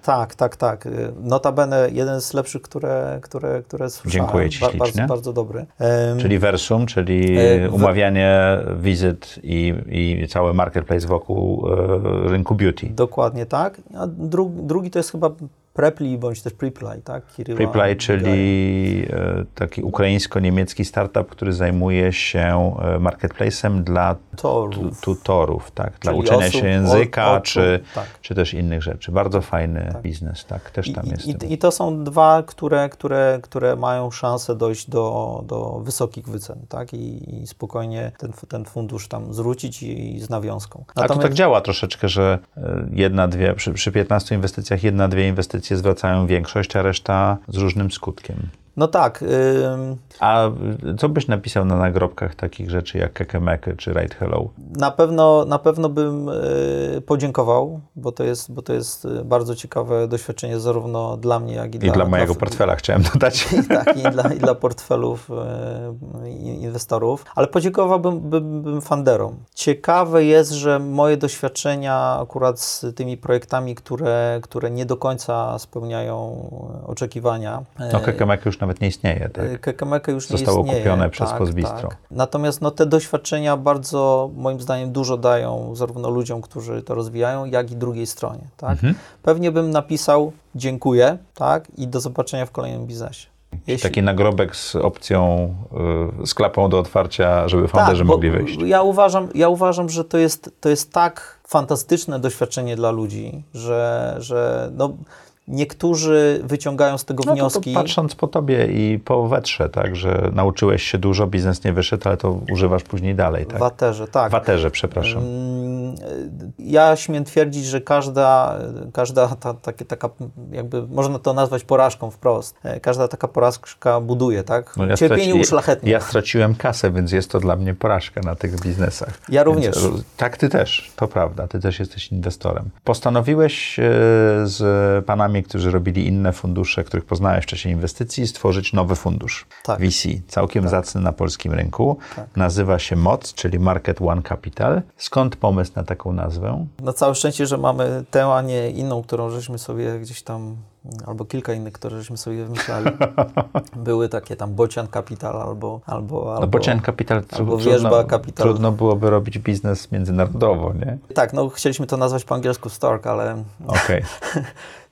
Tak. Notabene jeden z lepszych, które słyszałem. Dziękuję Ci ślicznie. Bardzo dobry. Czyli Versum, czyli umawianie wizyt i cały marketplace wokół rynku beauty. Dokładnie tak. A drugi to jest chyba Preply bądź też Preply, tak? Preply, czyli taki ukraińsko-niemiecki startup, który zajmuje się marketplace'em dla tutorów, tak? Dla czyli uczenia się języka, czy też innych rzeczy. Bardzo fajny biznes, tak? Też tam jest. I to są dwa, które mają szansę dojść do wysokich wycen, tak? I spokojnie ten fundusz tam zwrócić i z nawiązką. Natomiast... A to tak działa troszeczkę, że przy 15 inwestycjach 1-2 inwestycje zwracają większość, a reszta z różnym skutkiem. Tak. A co byś napisał na nagrobkach takich rzeczy jak KKMeky czy Right Hello? Na pewno bym podziękował, bo to jest bardzo ciekawe doświadczenie zarówno dla mnie, jak i dla mojego portfela, chciałem dodać. I dla portfelów inwestorów. Ale podziękowałbym funderom. Ciekawe jest, że moje doświadczenia akurat z tymi projektami, które nie do końca spełniają oczekiwania. KKMeka już nawet nie istnieje, tak? KKMeka już nie istnieje. Zostało kupione przez Pozbistro. Tak. Natomiast te doświadczenia bardzo, moim zdaniem, dużo dają zarówno ludziom, którzy to rozwijają, jak i drugiej stronie, tak? Pewnie bym napisał dziękuję, tak? I do zobaczenia w kolejnym biznesie. Taki nagrobek z opcją, z klapą do otwarcia, żeby founderzy mogli wyjść. Ja uważam, że to jest tak fantastyczne doświadczenie dla ludzi, że Niektórzy wyciągają z tego wnioski. To patrząc po tobie i po Wetrze, tak, że nauczyłeś się dużo, biznes nie wyszedł, ale to używasz później dalej. Tak? Vaterze, tak. Vaterze, przepraszam. Ja śmiem twierdzić, że każda taka jakby, można to nazwać porażką wprost. Każda taka porażka buduje, tak? No ja cierpieniu uszlachetnie. Ja straciłem kasę, więc jest to dla mnie porażka na tych biznesach. Ja również. Więc, tak, ty też, to prawda, ty też jesteś inwestorem. Postanowiłeś z panami, którzy robili inne fundusze, których poznałeś w czasie inwestycji, stworzyć nowy fundusz. Tak. VC, całkiem zacny na polskim rynku. Tak. Nazywa się MOC, czyli Market One Capital. Skąd pomysł na taką nazwę? Na całe szczęście, że mamy tę, a nie inną, którą żeśmy sobie gdzieś tam, albo kilka innych, które żeśmy sobie wymyślali. Były takie tam Bocian Capital albo Bocian Capital, albo Wierzba Capital. Trudno byłoby robić biznes międzynarodowo, nie? Tak, no chcieliśmy to nazwać po angielsku Stark, ale... Okej. Okay.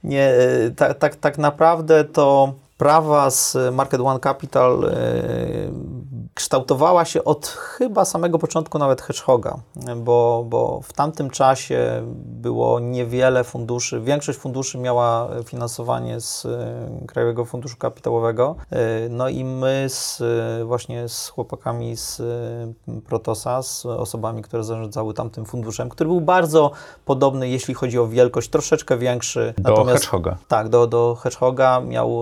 Nie, tak naprawdę to prawa z Market One Capital kształtowała się od chyba samego początku nawet Hedgehoga, bo w tamtym czasie było niewiele funduszy, większość funduszy miała finansowanie z Krajowego Funduszu Kapitałowego, no i my właśnie z chłopakami z Protosa, z osobami, które zarządzały tamtym funduszem, który był bardzo podobny, jeśli chodzi o wielkość, troszeczkę większy. Natomiast, Hedgehoga. Tak, do Hedgehoga miał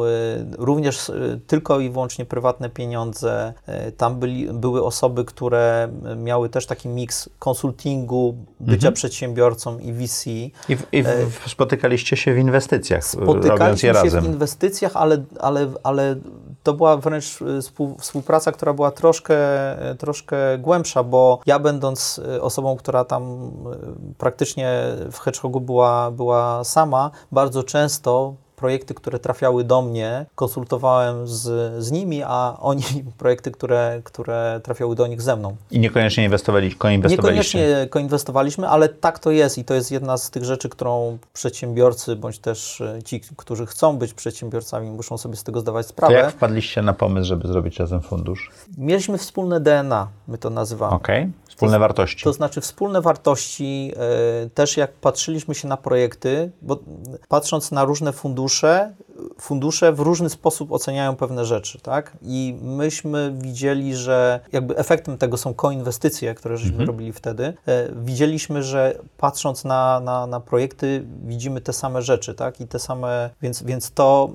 również tylko i wyłącznie prywatne pieniądze. Tam były osoby, które miały też taki miks konsultingu, bycia przedsiębiorcą i VC. I spotykaliście się w inwestycjach, robiąc je razem. Spotykaliśmy się w inwestycjach, ale to była wręcz współpraca, która była troszkę głębsza, bo ja będąc osobą, która tam praktycznie w Hedgehogu była sama, bardzo często projekty, które trafiały do mnie, konsultowałem z nimi, a oni projekty, które trafiały do nich ze mną. I niekoniecznie koinwestowaliście. Niekoniecznie koinwestowaliśmy, ale tak to jest i to jest jedna z tych rzeczy, którą przedsiębiorcy, bądź też ci, którzy chcą być przedsiębiorcami, muszą sobie z tego zdawać sprawę. To jak wpadliście na pomysł, żeby zrobić razem fundusz? Mieliśmy wspólne DNA, my to nazywamy. Okej. Wspólne wartości. To znaczy wspólne wartości, też jak patrzyliśmy się na projekty, bo patrząc na różne fundusze w różny sposób oceniają pewne rzeczy, tak? I myśmy widzieli, że jakby efektem tego są koinwestycje, które żeśmy robili wtedy. Widzieliśmy, że patrząc na projekty widzimy te same rzeczy, tak? I te same, więc to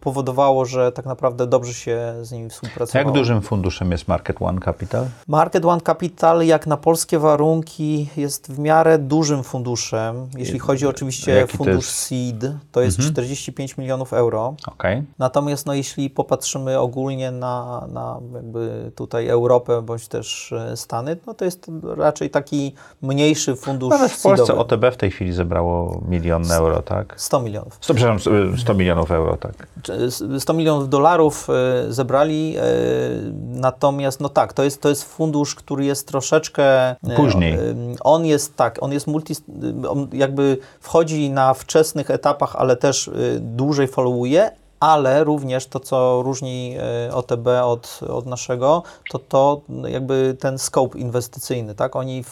powodowało, że tak naprawdę dobrze się z nimi współpracowało. Jak dużym funduszem jest Market One Capital? Market One Capital jak na polskie warunki jest w miarę dużym funduszem, jeśli chodzi oczywiście o fundusz seed. To jest 45 milionów euro. Okay. Natomiast no, jeśli popatrzymy ogólnie na jakby tutaj Europę, bądź też Stany, no to jest raczej taki mniejszy fundusz seedowy. W Polsce OTB w tej chwili zebrało 1 milion euro, tak? 100 milionów. 100 milionów euro, tak. 100 milionów dolarów zebrali, natomiast no tak, to jest fundusz, który jest troszeczkę... Później. On jest on jakby wchodzi na wczesnych etapach, ale też dłużej followuje, ale również to, co różni OTB od naszego, to jakby ten scope inwestycyjny, tak? Oni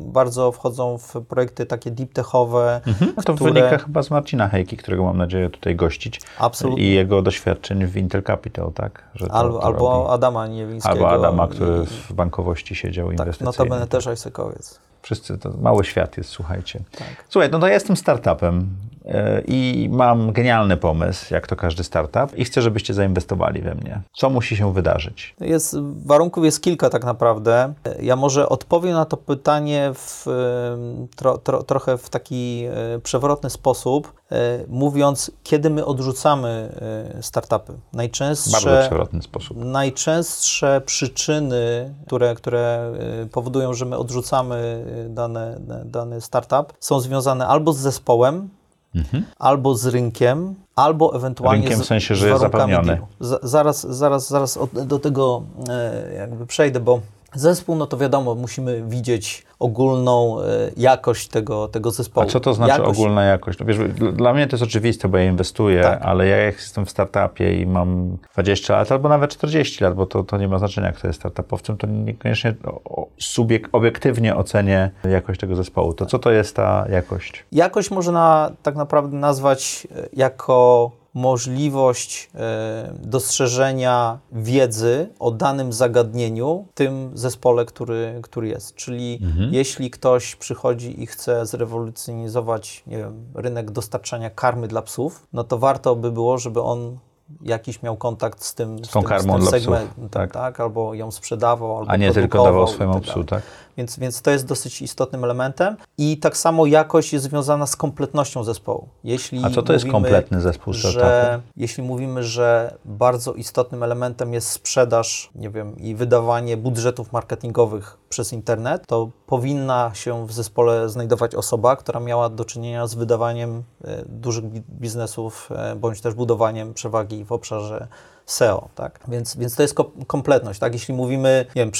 bardzo wchodzą w projekty takie deep techowe. To wynika chyba z Marcina Hejki, którego mam nadzieję tutaj gościć. Absolutnie. I jego doświadczeń w Intel Capital, tak? Że albo Adama Niewińskiego. Albo Adama, który w bankowości siedział inwestycyjnie. Tak, notabene też AIESEC-owiec. Wszyscy, to mały świat jest, słuchajcie. Tak. Słuchaj, no to ja jestem startupem i mam genialny pomysł, jak to każdy startup, i chcę, żebyście zainwestowali we mnie. Co musi się wydarzyć? Warunków jest kilka tak naprawdę. Ja może odpowiem na to pytanie trochę w taki przewrotny sposób, mówiąc, kiedy my odrzucamy startupy. Najczęstsze przyczyny, które powodują, że my odrzucamy dany startup, są związane albo z zespołem, albo z rynkiem, albo ewentualnie rynkiem, w sensie, że jest zapewniony. Zaraz do tego jakby przejdę, bo Zespół, no to wiadomo, musimy widzieć ogólną jakość tego zespołu. A co to znaczy ogólna jakość? No wiesz, dla mnie to jest oczywiste, bo ja inwestuję, tak, ale ja jak jestem w startupie i mam 20 lat albo nawet 40 lat, bo to nie ma znaczenia, kto jest startupowcem, to niekoniecznie obiektywnie ocenię jakość tego zespołu. To co to jest ta jakość? Jakość można tak naprawdę nazwać jako możliwość dostrzeżenia wiedzy o danym zagadnieniu w tym zespole, który jest. Czyli jeśli ktoś przychodzi i chce zrewolucjonizować, nie wiem, rynek dostarczania karmy dla psów, no to warto by było, żeby on jakiś miał kontakt z tym segmentem, tak, albo ją sprzedawał, albo a nie tylko dawał swojemu psu, tak? Więc to jest dosyć istotnym elementem i tak samo jakość jest związana z kompletnością zespołu. A co to jest kompletny zespół startupu? Jeśli mówimy, że bardzo istotnym elementem jest sprzedaż, nie wiem, i wydawanie budżetów marketingowych przez internet, to powinna się w zespole znajdować osoba, która miała do czynienia z wydawaniem dużych biznesów bądź też budowaniem przewagi w obszarze SEO, tak? Więc to jest kompletność, tak? Jeśli mówimy, nie wiem,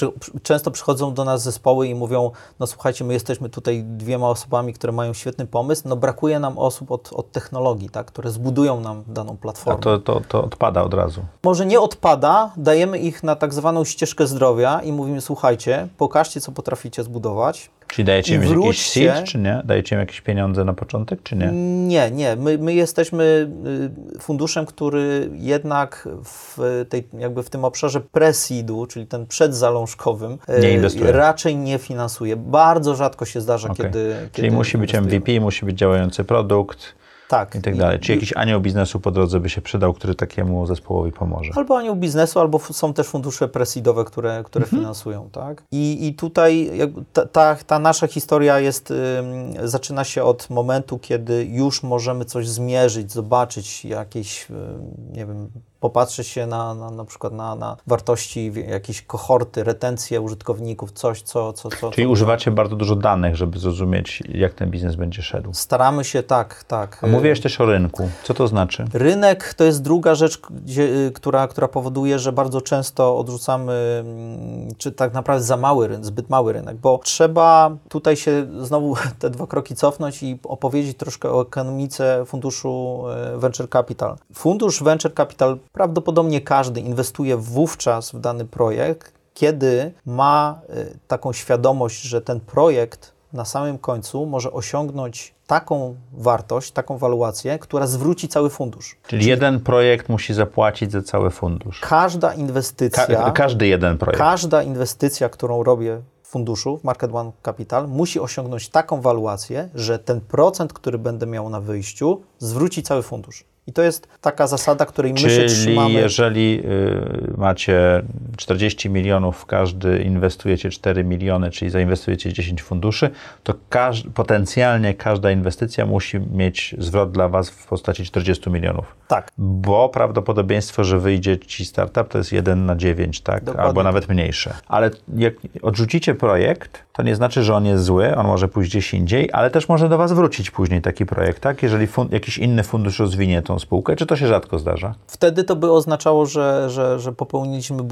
często przychodzą do nas zespoły i mówią, no słuchajcie, my jesteśmy tutaj 2 osobami, które mają świetny pomysł, no brakuje nam osób od technologii, tak? Które zbudują nam daną platformę. A to odpada od razu. Może nie odpada, dajemy ich na tak zwaną ścieżkę zdrowia i mówimy, słuchajcie, pokażcie, co potraficie zbudować. Czyli dajecie im jakiś seed, czy nie? Dajecie im jakieś pieniądze na początek, czy nie? Nie. My jesteśmy funduszem, który jednak w tym obszarze pre-seedu, czyli ten przedzalążkowym, raczej nie finansuje. Bardzo rzadko się zdarza, kiedy musi być MVP, musi być działający produkt. Tak. I tak dalej. Czy jakiś anioł biznesu po drodze by się przydał, który takiemu zespołowi pomoże? Albo anioł biznesu, albo są też fundusze pre-seedowe, które finansują, tak? I tutaj ta nasza historia jest, zaczyna się od momentu, kiedy już możemy coś zmierzyć, zobaczyć jakieś, nie wiem, popatrzeć się na przykład na wartości jakiejś kohorty, retencję użytkowników, coś, co... Czyli używacie bardzo dużo danych, żeby zrozumieć, jak ten biznes będzie szedł. Staramy się, tak. A mówiłeś też o rynku. Co to znaczy? Rynek to jest druga rzecz, która powoduje, że bardzo często odrzucamy, czy tak naprawdę zbyt mały rynek, bo trzeba tutaj się znowu te 2 kroki cofnąć i opowiedzieć troszkę o ekonomice funduszu Venture Capital. Fundusz Venture Capital prawdopodobnie każdy inwestuje wówczas w dany projekt, kiedy ma taką świadomość, że ten projekt na samym końcu może osiągnąć taką wartość, taką waluację, która zwróci cały fundusz. Czyli jeden projekt musi zapłacić za cały fundusz. Każda inwestycja... Każdy jeden projekt. Każda inwestycja, którą robię w funduszu, w Market One Capital, musi osiągnąć taką waluację, że ten procent, który będę miał na wyjściu, zwróci cały fundusz. I to jest taka zasada, której my się trzymamy. Czyli jeżeli macie 40 milionów, każdy inwestujecie 4 miliony, czyli zainwestujecie 10 funduszy, to potencjalnie każda inwestycja musi mieć zwrot dla Was w postaci 40 milionów. Tak. Bo prawdopodobieństwo, że wyjdzie Ci startup, to jest 1 na 9, tak? Dokładnie. Albo nawet mniejsze. Ale jak odrzucicie projekt, to nie znaczy, że on jest zły, on może pójść gdzieś indziej, ale też może do Was wrócić później taki projekt, tak? Jeżeli jakiś inny fundusz rozwinie tą spółkę, czy to się rzadko zdarza? Wtedy to by oznaczało, że popełniliśmy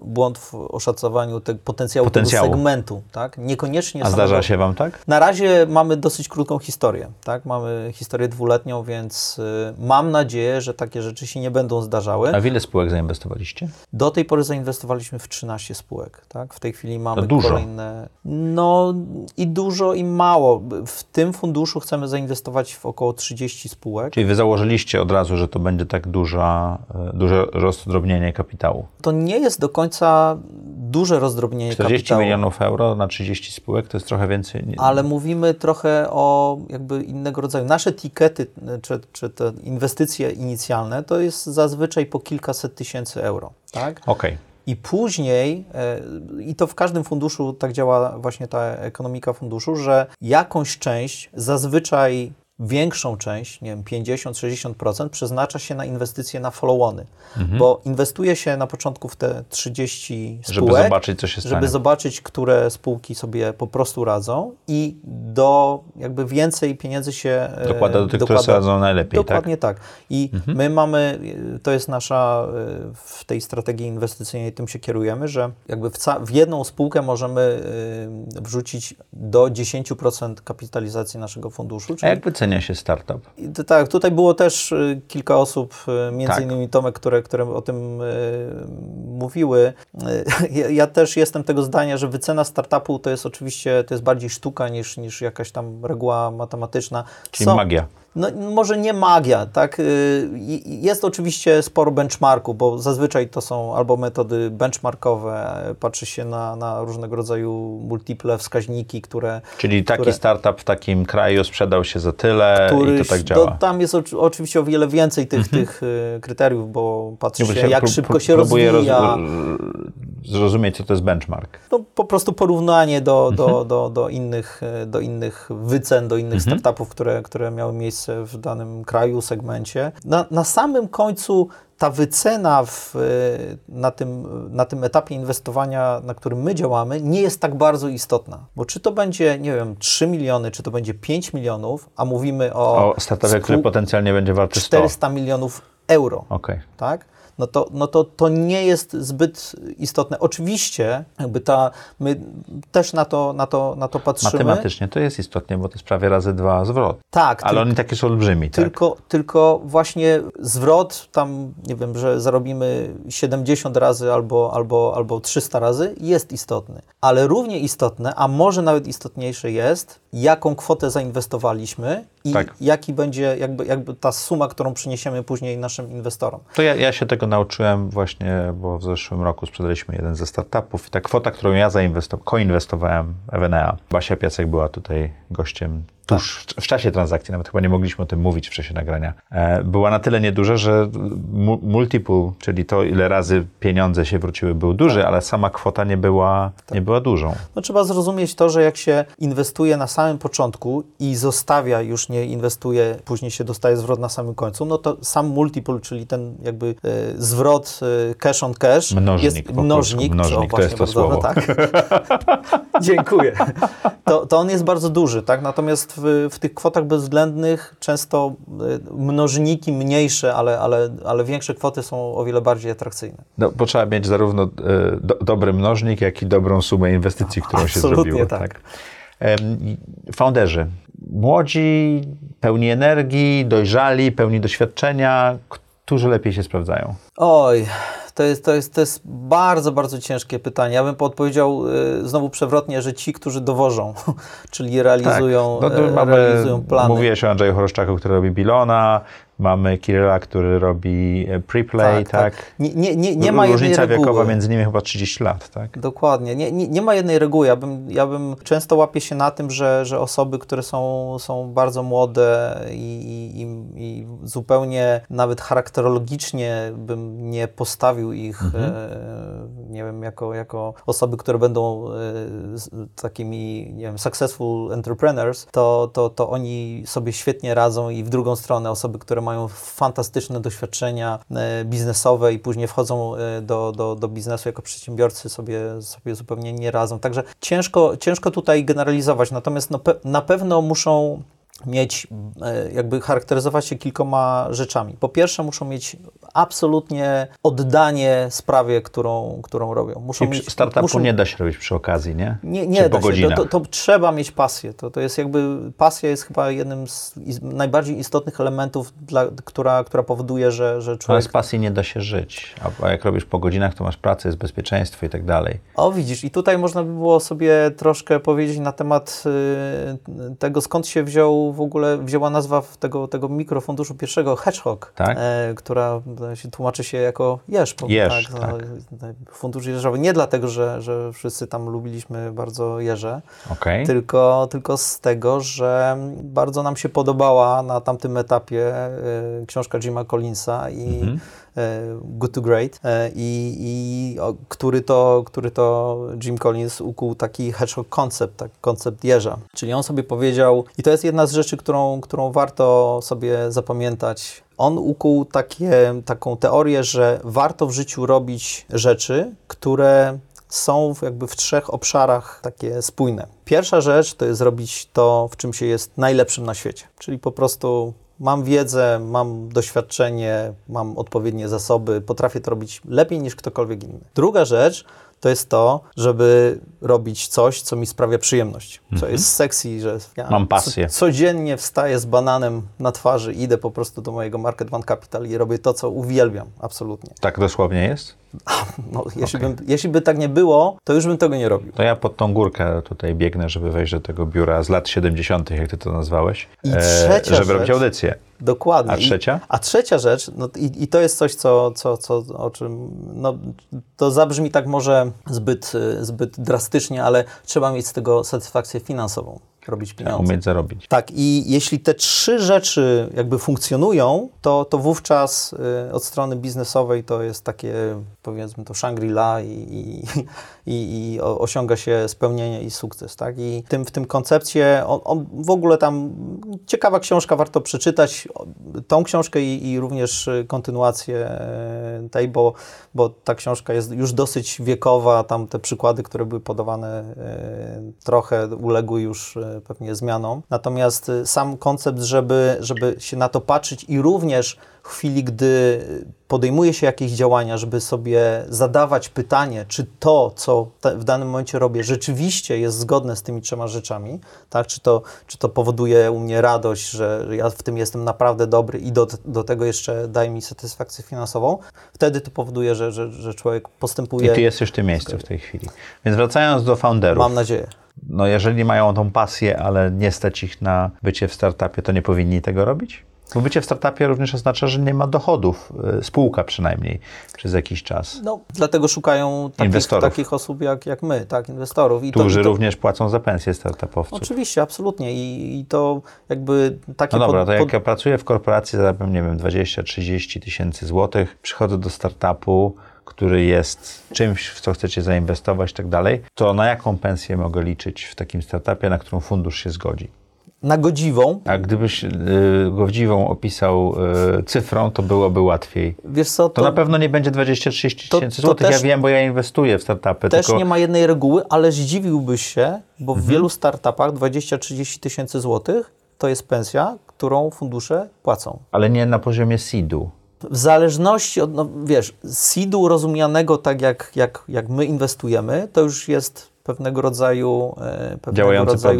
błąd w oszacowaniu potencjału tego segmentu, tak? Niekoniecznie... A zdarza się Wam, tak? Na razie mamy dosyć krótką historię, tak? Mamy historię 2-letnią, więc mam nadzieję, że takie rzeczy się nie będą zdarzały. A w ile spółek zainwestowaliście? Do tej pory zainwestowaliśmy w 13 spółek, tak? W tej chwili mamy kolejne... No i dużo i mało. W tym funduszu chcemy zainwestować w około 30 spółek. Czyli Wy założyliście od razu, że to będzie tak duże rozdrobnienie kapitału? To nie jest do końca duże rozdrobnienie 40 kapitału. 40 milionów euro na 30 spółek to jest trochę więcej. Ale mówimy trochę o jakby innego rodzaju. Nasze tikety, czy te inwestycje inicjalne, to jest zazwyczaj po kilkaset tysięcy euro. Tak? Okej. I później, i to w każdym funduszu tak działa właśnie ta ekonomika funduszu, że jakąś część, zazwyczaj większą część, nie wiem, 50-60% przeznacza się na inwestycje na follow-ony, bo inwestuje się na początku w te 30 spółek, żeby zobaczyć, co się stanie, żeby zobaczyć, które spółki sobie po prostu radzą i do jakby więcej pieniędzy się dokłada do tych, które radzą najlepiej. Dokładnie tak. I my mamy, to jest nasza, w tej strategii inwestycyjnej tym się kierujemy, że jakby w jedną spółkę możemy wrzucić do 10% kapitalizacji naszego funduszu. A jak wycenia się startup? Tak, tutaj było też kilka osób, między innymi Tomek, które o tym mówiły. Ja też jestem tego zdania, że wycena startupu to jest oczywiście, to jest bardziej sztuka niż jakaś tam reguła matematyczna. Czyli magia. No, może nie magia, tak? Jest oczywiście sporo benchmarku, bo zazwyczaj to są albo metody benchmarkowe, patrzy się na różnego rodzaju multiple wskaźniki, które... Czyli taki startup w takim kraju sprzedał się za tyle i to tak działa. Tam jest oczywiście o wiele więcej tych kryteriów, bo patrzy się, jak szybko się rozwija. Zrozumieć, co to jest benchmark. No, po prostu porównanie do innych wycen, do innych startupów, które miały miejsce w danym kraju, segmencie. Na samym końcu ta wycena na tym etapie inwestowania, na którym my działamy, nie jest tak bardzo istotna. Bo czy to będzie, nie wiem, 3 miliony, czy to będzie 5 milionów, a mówimy o startupie, który potencjalnie będzie warty 400 milionów euro. Okay. Tak? No to nie jest zbyt istotne. Oczywiście, jakby my też na to patrzymy. Matematycznie to jest istotne, bo to jest prawie razy 2 zwrot. Tak. Ale oni takie są olbrzymi, Tylko właśnie zwrot, tam nie wiem, że zarobimy 70 razy albo 300 razy, jest istotny. Ale równie istotne, a może nawet istotniejsze jest, jaką kwotę zainwestowaliśmy i jaki będzie jakby ta suma, którą przyniesiemy później naszym inwestorom. To ja się tego nauczyłem właśnie, bo w zeszłym roku sprzedaliśmy jeden ze startupów i ta kwota, którą ja koinwestowałem w Enea. Basia Piacek była tutaj gościem tuż w czasie transakcji, nawet chyba nie mogliśmy o tym mówić w czasie nagrania. Była na tyle nieduża, że multiple, czyli to, ile razy pieniądze się wróciły, był duży, ale sama kwota nie była dużą. No, trzeba zrozumieć to, że jak się inwestuje na samym początku i zostawia, już nie inwestuje, później się dostaje zwrot na samym końcu, no to sam multiple, czyli ten jakby zwrot cash on cash, mnożnik, to jest to słowo. Tak. Dziękuję. To on jest bardzo duży, tak? Natomiast w tych kwotach bezwzględnych często mnożniki mniejsze, ale większe kwoty są o wiele bardziej atrakcyjne. No, bo trzeba mieć zarówno dobry mnożnik, jak i dobrą sumę inwestycji, którą się zrobiło. Absolutnie tak. Founderzy. Młodzi, pełni energii, dojrzali, pełni doświadczenia, którzy lepiej się sprawdzają? Oj, to jest bardzo, bardzo ciężkie pytanie. Ja bym odpowiedział znowu przewrotnie, że ci, którzy dowożą, czyli realizują, realizują plany. Mówiłeś o Andrzeju Choroszczaku, który robi Billona, mamy Kiryla, który robi Preply, tak? Nie ma jednej reguły. Różnica wiekowa między nimi chyba 30 lat, tak? Dokładnie. Nie ma jednej reguły. Ja bym często łapię się na tym, że osoby, które są bardzo młode i zupełnie nawet charakterologicznie bym nie postawił ich, nie wiem, jako osoby, które będą takimi, nie wiem, successful entrepreneurs, to oni sobie świetnie radzą i w drugą stronę osoby, które mają fantastyczne doświadczenia biznesowe i później wchodzą do biznesu jako przedsiębiorcy, sobie zupełnie nie radzą. Także ciężko tutaj generalizować, natomiast na pewno muszą mieć, jakby charakteryzować się kilkoma rzeczami. Po pierwsze, muszą mieć absolutnie oddanie sprawie, którą robią. Startupu nie da się robić przy okazji, nie? Nie da się. To trzeba mieć pasję. To jest jakby, pasja jest chyba jednym z najbardziej istotnych elementów, która powoduje, że człowiek... Ale z pasji nie da się żyć. A jak robisz po godzinach, to masz pracę, jest bezpieczeństwo i tak dalej. O, widzisz. I tutaj można by było sobie troszkę powiedzieć na temat tego, skąd się wzięła nazwa tego mikrofunduszu pierwszego, Hedgehog, która się tłumaczy się jako jeż. Jeż, tak. Tak. Fundusz jeżowy. Nie dlatego, że wszyscy tam lubiliśmy bardzo jeże, okay. tylko z tego, że bardzo nam się podobała na tamtym etapie książka Jima Collinsa i Good to Great, który to Jim Collins ukuł taki hedgehog koncept, tak, koncept jeża. Czyli on sobie powiedział, i to jest jedna z rzeczy, którą warto sobie zapamiętać, on ukuł taką teorię, że warto w życiu robić rzeczy, które są jakby w trzech obszarach takie spójne. Pierwsza rzecz to jest robić to, w czym się jest najlepszym na świecie, czyli po prostu mam wiedzę, mam doświadczenie, mam odpowiednie zasoby, potrafię to robić lepiej niż ktokolwiek inny. Druga rzecz to jest to, żeby robić coś, co mi sprawia przyjemność, co jest sexy, że ja mam pasję. Codziennie wstaję z bananem na twarzy, idę po prostu do mojego Market One Capital i robię to, co uwielbiam, absolutnie. Tak dosłownie jest? No, jeśli by tak nie było, to już bym tego nie robił. To ja pod tą górkę tutaj biegnę, żeby wejść do tego biura z lat 70., jak ty to nazwałeś, i trzecia żeby rzecz, robić audycję. Dokładnie. A trzecia? A trzecia rzecz, no, i to jest coś, co o czym, no, to zabrzmi tak może zbyt drastycznie, ale trzeba mieć z tego satysfakcję finansową. Robić pieniądze. Umieć zarobić. Tak, i jeśli te trzy rzeczy jakby funkcjonują, to wówczas od strony biznesowej to jest takie, powiedzmy, to Shangri-La i osiąga się spełnienie i sukces, tak? I w tym koncepcie, on w ogóle tam, ciekawa książka, warto przeczytać tą książkę i również kontynuację tej, bo ta książka jest już dosyć wiekowa, tam te przykłady, które były podawane, trochę uległy już pewnie zmianą. Natomiast sam koncept, żeby się na to patrzeć i również w chwili, gdy podejmuje się jakieś działania, żeby sobie zadawać pytanie, czy to, co w danym momencie robię, rzeczywiście jest zgodne z tymi trzema rzeczami, tak? Czy to powoduje u mnie radość, że ja w tym jestem naprawdę dobry i do tego jeszcze daje mi satysfakcję finansową, wtedy to powoduje, że człowiek postępuje. I ty jesteś w tym miejscu w tej chwili. Więc wracając do founderów. Mam nadzieję. No jeżeli mają tą pasję, ale nie stać ich na bycie w startupie, to nie powinni tego robić? Bo bycie w startupie również oznacza, że nie ma dochodów, spółka przynajmniej, przez jakiś czas. No, dlatego szukają takich osób jak my, tak, inwestorów. Którzy również płacą za pensje startupowców. Oczywiście, absolutnie. I to jakby takie... No dobra, to jak ja pracuję w korporacji, zarabiam, nie wiem, 20-30 tysięcy złotych, przychodzę do startupu, który jest czymś, w co chcecie zainwestować i tak dalej, to na jaką pensję mogę liczyć w takim startupie, na którą fundusz się zgodzi? Na godziwą. A gdybyś godziwą opisał cyfrą, to byłoby łatwiej. Wiesz co, to na pewno nie będzie 20-30 tysięcy złotych. Też, ja wiem, bo ja inwestuję w startupy. Też tylko... nie ma jednej reguły, ale zdziwiłbyś się, bo w wielu startupach 20-30 tysięcy złotych to jest pensja, którą fundusze płacą. Ale nie na poziomie seedu. W zależności od, no wiesz, seedu rozumianego tak jak my inwestujemy, to już jest pewnego rodzaju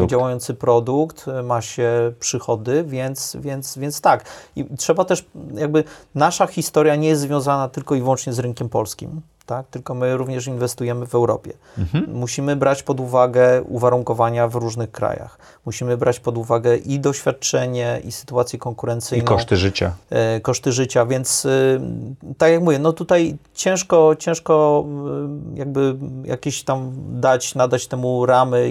działający produkt, ma się przychody, więc tak. I trzeba też, jakby nasza historia nie jest związana tylko i wyłącznie z rynkiem polskim, tak? Tylko my również inwestujemy w Europie. Musimy brać pod uwagę uwarunkowania w różnych krajach. Musimy brać pod uwagę i doświadczenie, i sytuację konkurencyjną. I koszty życia. Więc tak jak mówię, no tutaj ciężko jakby jakieś tam nadać temu ramy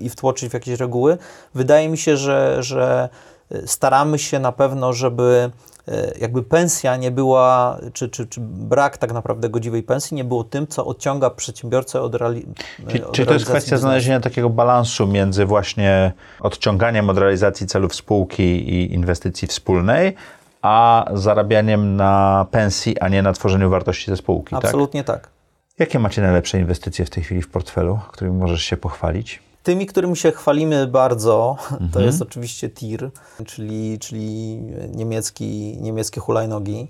i wtłoczyć w jakieś reguły. Wydaje mi się, że staramy się na pewno, żeby jakby pensja nie była, czy brak tak naprawdę godziwej pensji nie było tym, co odciąga przedsiębiorcę od realizacji. Czy to jest kwestia znalezienia takiego balansu między właśnie odciąganiem od realizacji celów spółki i inwestycji wspólnej, a zarabianiem na pensji, a nie na tworzeniu wartości ze spółki, tak? Absolutnie tak. Jakie macie najlepsze inwestycje w tej chwili w portfelu, którymi możesz się pochwalić? Tymi, którymi się chwalimy bardzo, to jest oczywiście TIR, czyli niemieckie hulajnogi.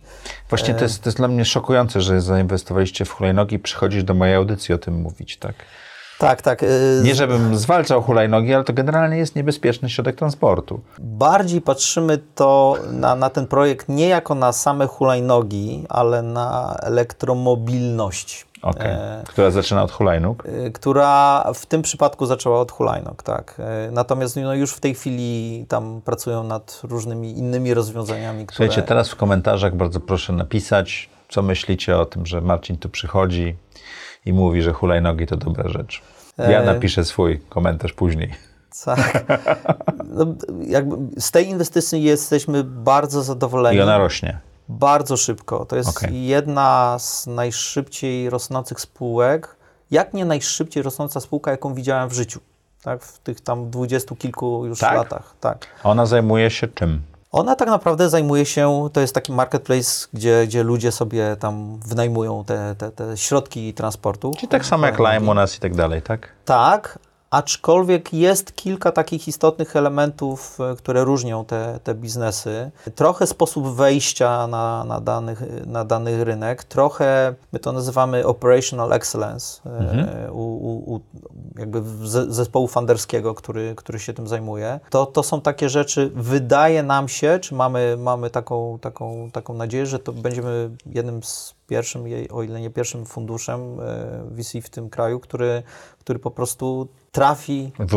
Właśnie to jest dla mnie szokujące, że zainwestowaliście w hulajnogi i przychodzisz do mojej audycji o tym mówić, tak? Tak, tak. Nie żebym zwalczał hulajnogi, ale to generalnie jest niebezpieczny środek transportu. Bardziej patrzymy to na ten projekt nie jako na same hulajnogi, ale na elektromobilność. Okay. Która zaczyna od hulajnóg? Która w tym przypadku zaczęła od hulajnóg, tak. Natomiast no, już w tej chwili tam pracują nad różnymi innymi rozwiązaniami, które... Słuchajcie, teraz w komentarzach bardzo proszę napisać, co myślicie o tym, że Marcin tu przychodzi i mówi, że hulajnogi to dobra rzecz. Ja napiszę swój komentarz później. Tak. No, jakby z tej inwestycji jesteśmy bardzo zadowoleni. I ona rośnie. Bardzo szybko. To jest jedna z najszybciej rosnących spółek, jak nie najszybciej rosnąca spółka, jaką widziałem w życiu. Tak? W tych tam 20 kilku już latach. Tak. Ona zajmuje się czym? Ona tak naprawdę zajmuje się, to jest taki marketplace, gdzie ludzie sobie tam wynajmują te środki transportu. Czyli tak samo jak Lime u nas i tak dalej, tak? Tak, aczkolwiek jest kilka takich istotnych elementów, które różnią te biznesy. Trochę sposób wejścia na dany rynek, trochę my to nazywamy operational excellence jakby zespołu funderskiego, który się tym zajmuje. To są takie rzeczy, wydaje nam się, czy mamy taką nadzieję, że to będziemy jednym z pierwszym, o ile nie pierwszym funduszem VC w tym kraju, który po prostu trafi w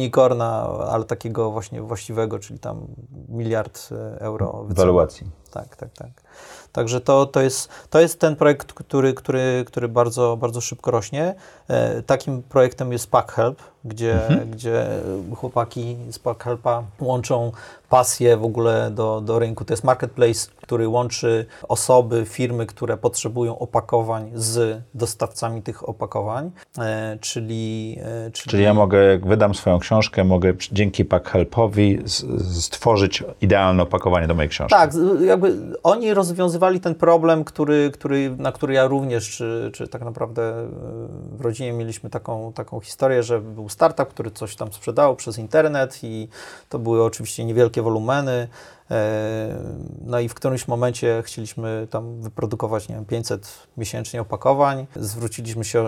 unicorna, ale takiego właśnie właściwego, czyli tam 1 miliard euro. Waluacji. Tak. Także to jest ten projekt, który bardzo, bardzo szybko rośnie. Takim projektem jest PackHelp, gdzie chłopaki z PackHelpa łączą pasję w ogóle do rynku. To jest marketplace, który łączy osoby, firmy, które potrzebują opakowań z dostawcami tych opakowań. Czyli ja mogę, jak wydam swoją książkę, mogę dzięki PackHelpowi stworzyć idealne opakowanie do mojej książki. Tak, jakby oni rozwiązywali ten problem, na który ja również, czy tak naprawdę w rodzinie mieliśmy taką historię, że był startup, który coś tam sprzedało przez internet i to były oczywiście niewielkie wolumeny. No i w którymś momencie chcieliśmy tam wyprodukować, nie wiem, 500 miesięcznie opakowań. Zwróciliśmy się,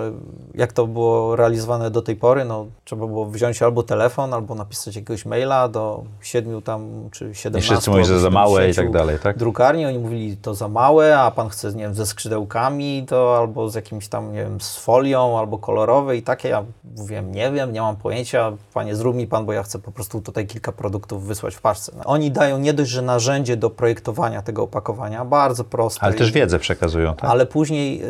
jak to było realizowane do tej pory, no trzeba było wziąć albo telefon, albo napisać jakiegoś maila do 7 tam, czy 17. I wszyscy mówili, że za małe i tak dalej, tak? Drukarni, oni mówili, to za małe, a pan chce, nie wiem, ze skrzydełkami to, albo z jakimś tam, nie wiem, z folią, albo kolorowe i takie. Ja mówiłem, nie wiem, nie mam pojęcia, panie zrób mi pan, bo ja chcę po prostu tutaj kilka produktów wysłać w paczce. No, oni dają nie dość, że narzędzie do projektowania tego opakowania, bardzo proste. Ale też wiedzę przekazują, tak? Ale później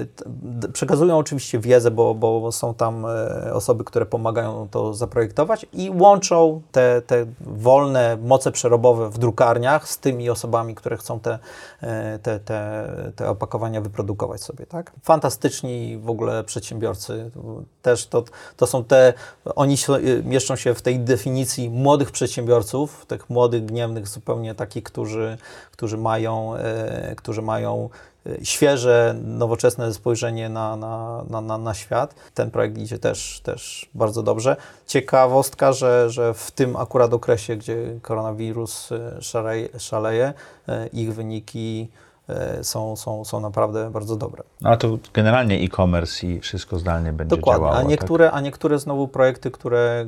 przekazują oczywiście wiedzę, bo są tam osoby, które pomagają to zaprojektować i łączą te wolne moce przerobowe w drukarniach z tymi osobami, które chcą te opakowania wyprodukować sobie, tak? Fantastyczni w ogóle przedsiębiorcy. Też to są oni mieszczą się w tej definicji młodych przedsiębiorców, tych młodych, gniewnych, zupełnie takich, którzy mają świeże, nowoczesne spojrzenie na świat. Ten projekt idzie też bardzo dobrze. Ciekawostka, że w tym akurat okresie, gdzie koronawirus szaleje, ich wyniki są naprawdę bardzo dobre. Ale to generalnie e-commerce i wszystko zdalnie będzie działało. A niektóre znowu projekty,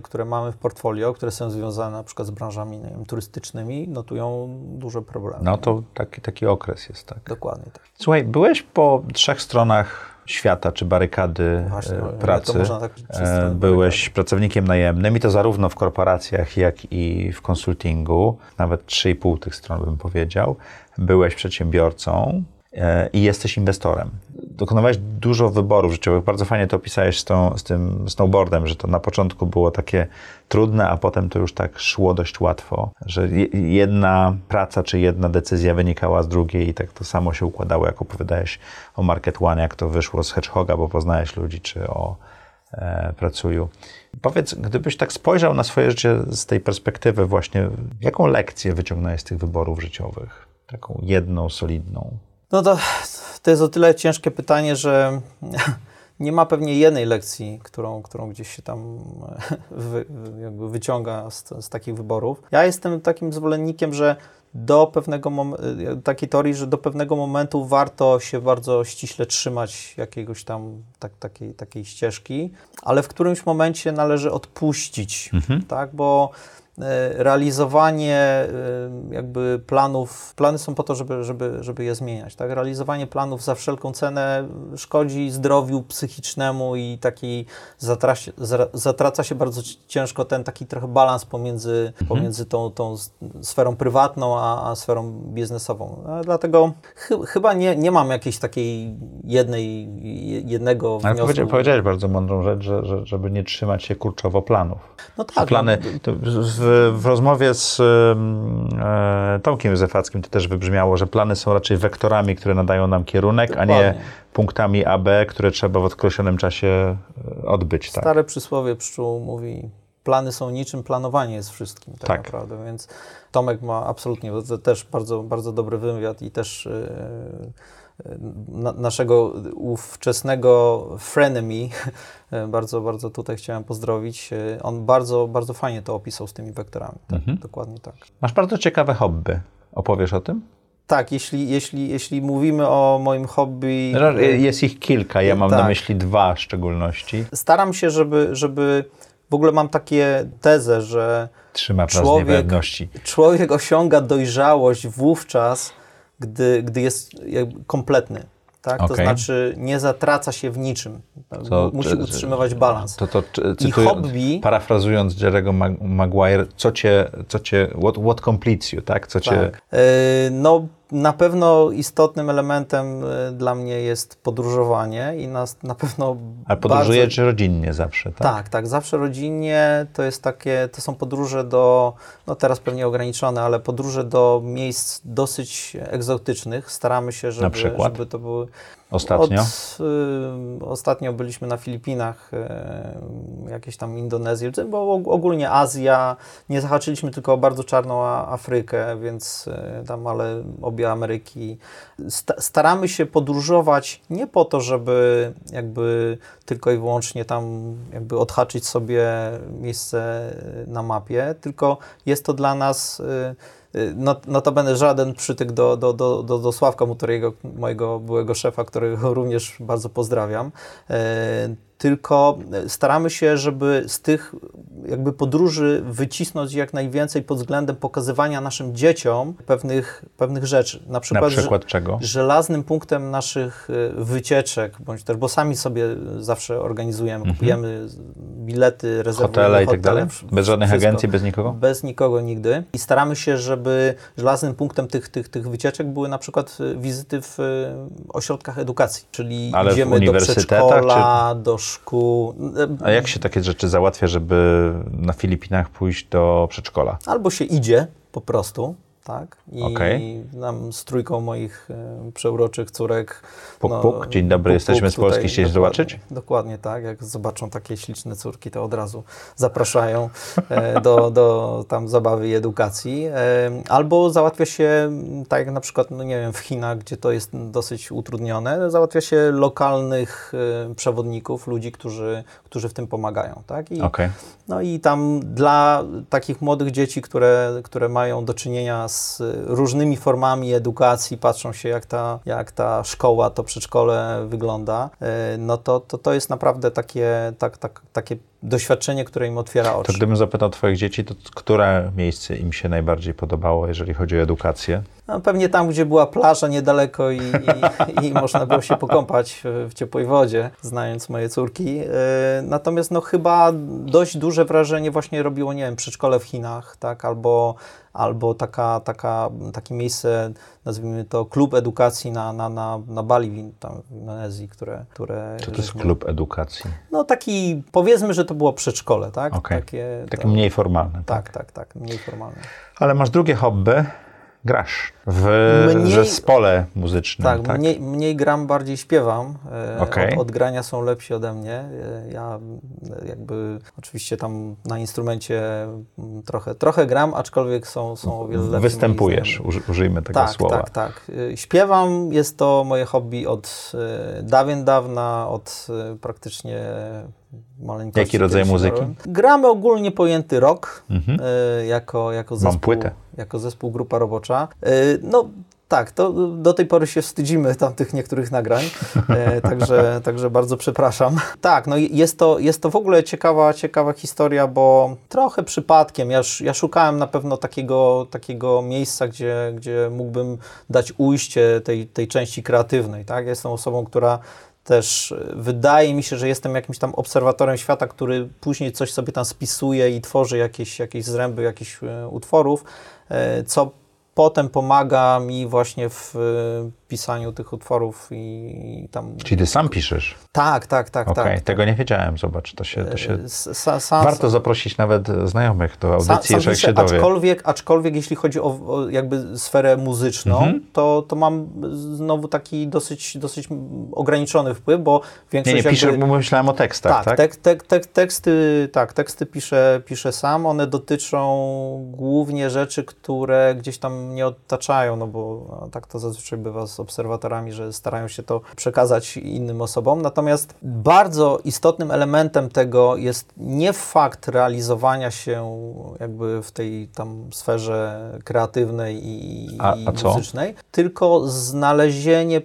które mamy w portfolio, które są związane na przykład z branżami, nie wiem, turystycznymi, notują duże problemy. No to taki okres jest, tak? Dokładnie tak. Słuchaj, byłeś po 3 stronach świata, czy barykady pracy. To można tak, byłeś barykady. Pracownikiem najemnym i to zarówno w korporacjach, jak i w konsultingu. Nawet 3,5 tych stron bym powiedział. Byłeś przedsiębiorcą i jesteś inwestorem. Dokonywałeś dużo wyborów życiowych. Bardzo fajnie to opisałeś z tym snowboardem, że to na początku było takie trudne, a potem to już tak szło dość łatwo, że jedna praca czy jedna decyzja wynikała z drugiej i tak to samo się układało, jak opowiadałeś o Market One, jak to wyszło z Hedgehoga, bo poznałeś ludzi, czy o Pracuju. Powiedz, gdybyś tak spojrzał na swoje życie z tej perspektywy właśnie, jaką lekcję wyciągnąłeś z tych wyborów życiowych? Taką jedną, solidną. No to jest o tyle ciężkie pytanie, że nie ma pewnie jednej lekcji, którą gdzieś się tam jakby wyciąga z takich wyborów. Ja jestem takim zwolennikiem, że do pewnego takiej teorii, że do pewnego momentu warto się bardzo ściśle trzymać jakiegoś tam takiej ścieżki, ale w którymś momencie należy odpuścić, tak, bo realizowanie jakby planów, plany są po to, żeby je zmieniać, tak? Realizowanie planów za wszelką cenę szkodzi zdrowiu psychicznemu i taki zatraca się bardzo ciężko ten taki trochę balans pomiędzy tą sferą prywatną a sferą biznesową. Dlatego chyba nie mam jakiejś takiej jednego wniosku. Ale powiedziałeś bardzo mądrą rzecz, że żeby nie trzymać się kurczowo planów. No tak. Plany, to w rozmowie z Tomkiem Józefackim to też wybrzmiało, że plany są raczej wektorami, które nadają nam kierunek, dokładnie, a nie punktami AB, które trzeba w określonym czasie odbyć. Tak? Stare przysłowie pszczół mówi, plany są niczym, planowanie jest wszystkim tak naprawdę, więc Tomek ma absolutnie też bardzo, bardzo dobry wywiad i też naszego ówczesnego frenemy, bardzo, bardzo tutaj chciałem pozdrowić. On bardzo, bardzo fajnie to opisał z tymi wektorami. Tak? Dokładnie tak. Masz bardzo ciekawe hobby. Opowiesz o tym? Tak, jeśli mówimy o moim hobby... Jest ich kilka, ja mam na myśli dwa w szczególności. Staram się, żeby... W ogóle mam takie tezę, że człowiek osiąga dojrzałość wówczas, gdy jest kompletny, tak? Okay. To znaczy nie zatraca się w niczym, musi utrzymywać balans. Cytuję, hobby, parafrazując Jerego Maguire, what completes you, tak? Na pewno istotnym elementem dla mnie jest podróżowanie i na pewno... A podróżujesz rodzinnie zawsze, tak? Tak, zawsze rodzinnie. To są podróże do, no teraz pewnie ograniczone, ale podróże do miejsc dosyć egzotycznych. Staramy się, żeby to były... Ostatnio? Ostatnio byliśmy na Filipinach, jakieś tam Indonezję, bo ogólnie Azja, nie zahaczyliśmy tylko o bardzo czarną Afrykę, więc tam, ale obie Ameryki. Staramy się podróżować nie po to, żeby jakby tylko i wyłącznie tam jakby odhaczyć sobie miejsce na mapie, tylko jest to dla nas... Notabene żaden przytyk do Sławka Mutoriego, mojego byłego szefa, którego również bardzo pozdrawiam. Tylko staramy się, żeby z tych jakby podróży wycisnąć jak najwięcej pod względem pokazywania naszym dzieciom pewnych rzeczy. Na przykład czego? Żelaznym punktem naszych wycieczek, bądź też, bo sami sobie zawsze organizujemy, kupujemy bilety, rezerwujemy hotele i tak dalej? Bez żadnych agencji, bez nikogo? Bez nikogo nigdy. I staramy się, żeby żelaznym punktem tych wycieczek były na przykład wizyty w ośrodkach edukacji, czyli idziemy do przedszkola, do szkół. A jak się takie rzeczy załatwia, żeby na Filipinach pójść do przedszkola? Albo się idzie po prostu, tak? I nam z trójką moich przeuroczych córek... Puk, dzień dobry, jesteśmy z Polski, chcieliście zobaczyć? Dokładnie tak, jak zobaczą takie śliczne córki, to od razu zapraszają do tam zabawy i edukacji. Albo załatwia się, tak jak na przykład, no nie wiem, w Chinach, gdzie to jest dosyć utrudnione, załatwia się lokalnych przewodników, ludzi, którzy w tym pomagają, tak? No i tam dla takich młodych dzieci, które mają do czynienia z różnymi formami edukacji, patrzą się jak ta szkoła, to przedszkole wygląda, no to jest naprawdę takie doświadczenie, które im otwiera oczy. To gdybym zapytał twoich dzieci, to które miejsce im się najbardziej podobało, jeżeli chodzi o edukację? No, pewnie tam, gdzie była plaża niedaleko i można było się pokąpać w ciepłej wodzie, znając moje córki. Natomiast no chyba dość duże wrażenie właśnie robiło, nie wiem, przedszkole w Chinach, tak, albo takie miejsce, nazwijmy to klub edukacji na Bali, tam w Indonezji, które... Co to jest klub edukacji? No taki, powiedzmy, że to było przedszkole, tak? Okay. Takie mniej formalne. Tak, mniej formalne. Ale masz drugie hobby, grasz w zespole muzycznym. Tak? Mniej gram, bardziej śpiewam. Od grania są lepsi ode mnie. Ja jakby oczywiście tam na instrumencie trochę gram, aczkolwiek są o wiele lepsi. Występujesz, użyjmy tego słowa. Tak. Śpiewam, jest to moje hobby od dawien dawna, od praktycznie maleńkości. Jaki rodzaj muzyki? Gramy ogólnie pojęty rock jako zespół Grupa Robocza. No tak, to do tej pory się wstydzimy tamtych niektórych nagrań, także bardzo przepraszam. Tak, no jest to w ogóle ciekawa historia, bo trochę przypadkiem, ja szukałem na pewno takiego miejsca, gdzie mógłbym dać ujście tej części kreatywnej, tak? Jestem osobą, która też wydaje mi się, że jestem jakimś tam obserwatorem świata, który później coś sobie tam spisuje i tworzy jakieś zręby, jakichś utworów, co potem pomaga mi właśnie w pisaniu tych utworów i tam... Czyli ty sam piszesz? Tak. Okej, tak. Tego nie wiedziałem, zobacz, to się... Warto zaprosić nawet znajomych do audycji, jeżeli się dowie. Aczkolwiek jeśli chodzi o jakby sferę muzyczną, to mam znowu taki dosyć ograniczony wpływ, bo większość... Nie, piszę, bo myślałem o tekstach, tak? Teksty piszę sam, one dotyczą głównie rzeczy, które gdzieś tam mnie otaczają, no bo tak to zazwyczaj bywa z obserwatorami, że starają się to przekazać innym osobom. Natomiast bardzo istotnym elementem tego jest nie fakt realizowania się jakby w tej tam sferze kreatywnej i muzycznej, tylko znalezienie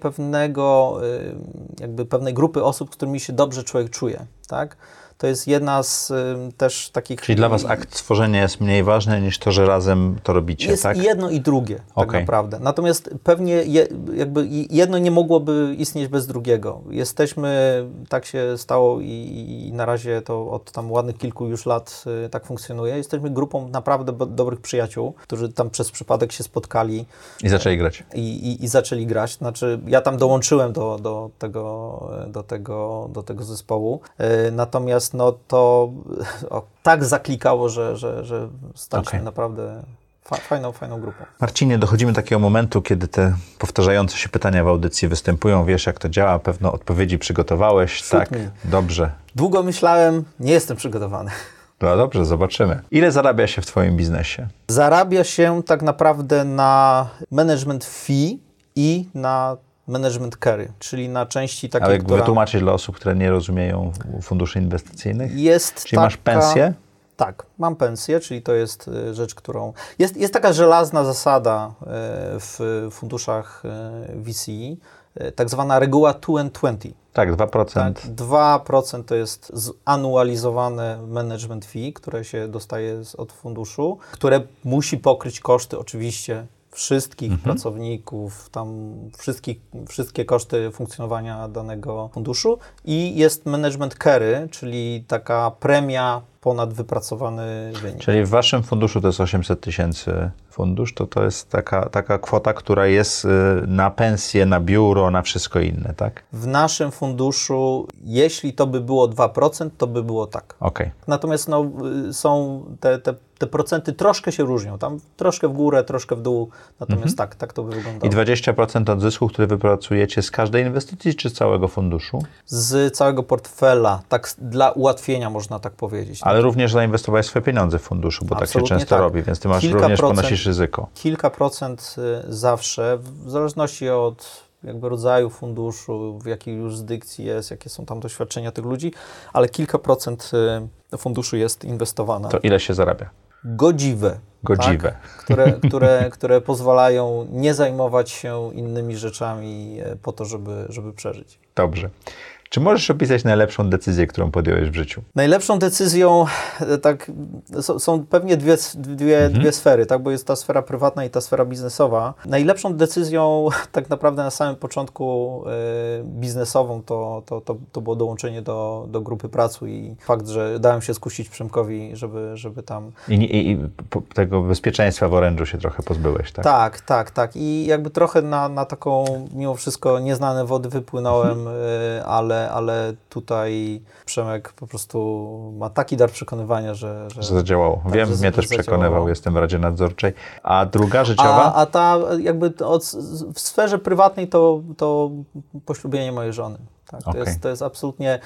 pewnej grupy osób, z którymi się dobrze człowiek czuje, tak? To jest jedna z też takich... Czyli dla was akt tworzenia jest mniej ważny niż to, że razem to robicie, jest tak? Jest jedno i drugie, tak naprawdę. Natomiast pewnie jakby jedno nie mogłoby istnieć bez drugiego. Jesteśmy, tak się stało i na razie to od tam ładnych kilku już lat tak funkcjonuje. Jesteśmy grupą naprawdę dobrych przyjaciół, którzy tam przez przypadek się spotkali. I zaczęli grać. I zaczęli grać. Znaczy ja tam dołączyłem do tego zespołu. Natomiast no to tak zaklikało, że staliśmy naprawdę fajną grupą. Marcinie, dochodzimy do takiego momentu, kiedy te powtarzające się pytania w audycji występują. Wiesz, jak to działa, pewno odpowiedzi przygotowałeś. Shoot tak, me. Dobrze. Długo myślałem, nie jestem przygotowany. No dobrze, zobaczymy. Ile zarabia się w twoim biznesie? Zarabia się tak naprawdę na management fee i na management carry, czyli na części takiej, ale która... wytłumaczyć dla osób, które nie rozumieją funduszy inwestycyjnych? Jest czyli taka... masz pensję? Tak, mam pensję, czyli to jest rzecz, którą... Jest taka żelazna zasada w funduszach VC, tak zwana reguła 2 and 20. Tak, 2%. Tak, 2% to jest zanualizowane management fee, które się dostaje od funduszu, które musi pokryć koszty oczywiście wszystkich pracowników, tam wszystkie koszty funkcjonowania danego funduszu i jest management carry, czyli taka premia ponad wypracowany wynik. Czyli w waszym funduszu to jest 800 000 fundusz, to jest taka kwota, która jest na pensję, na biuro, na wszystko inne, tak? W naszym funduszu, jeśli to by było 2%, to by było tak. Okay. Natomiast no, są te procenty troszkę się różnią, tam troszkę w górę, troszkę w dół, natomiast tak to by wyglądało. I 20% od zysku, który wypracujecie z każdej inwestycji, czy z całego funduszu? Z całego portfela, tak dla ułatwienia można tak powiedzieć. Ale również zainwestowałeś swoje pieniądze w funduszu, bo absolutnie tak się często robi, więc ty masz również ponosisz ryzyko. Kilka procent zawsze, w zależności od jakby rodzaju funduszu, w jakiej jurysdykcji jest, jakie są tam doświadczenia tych ludzi, ale kilka procent funduszu jest inwestowane. To ile się zarabia? Godziwe. Tak? Które pozwalają nie zajmować się innymi rzeczami po to, żeby przeżyć. Dobrze. Czy możesz opisać najlepszą decyzję, którą podjąłeś w życiu? Najlepszą decyzją, tak, są pewnie dwie sfery, tak, bo jest ta sfera prywatna i ta sfera biznesowa. Najlepszą decyzją tak naprawdę na samym początku biznesową to było dołączenie do Grupy Pracuj i fakt, że dałem się skusić Przemkowi, żeby tam... I tego bezpieczeństwa w Orange'u się trochę pozbyłeś, tak? Tak. I jakby trochę na taką, mimo wszystko, nieznane wody wypłynąłem, ale tutaj Przemek po prostu ma taki dar przekonywania, że zadziałało. Wiem, mnie też przekonywał, jestem w Radzie Nadzorczej. A druga życiowa? A ta jakby w sferze prywatnej to poślubienie mojej żony. Tak, to jest absolutnie...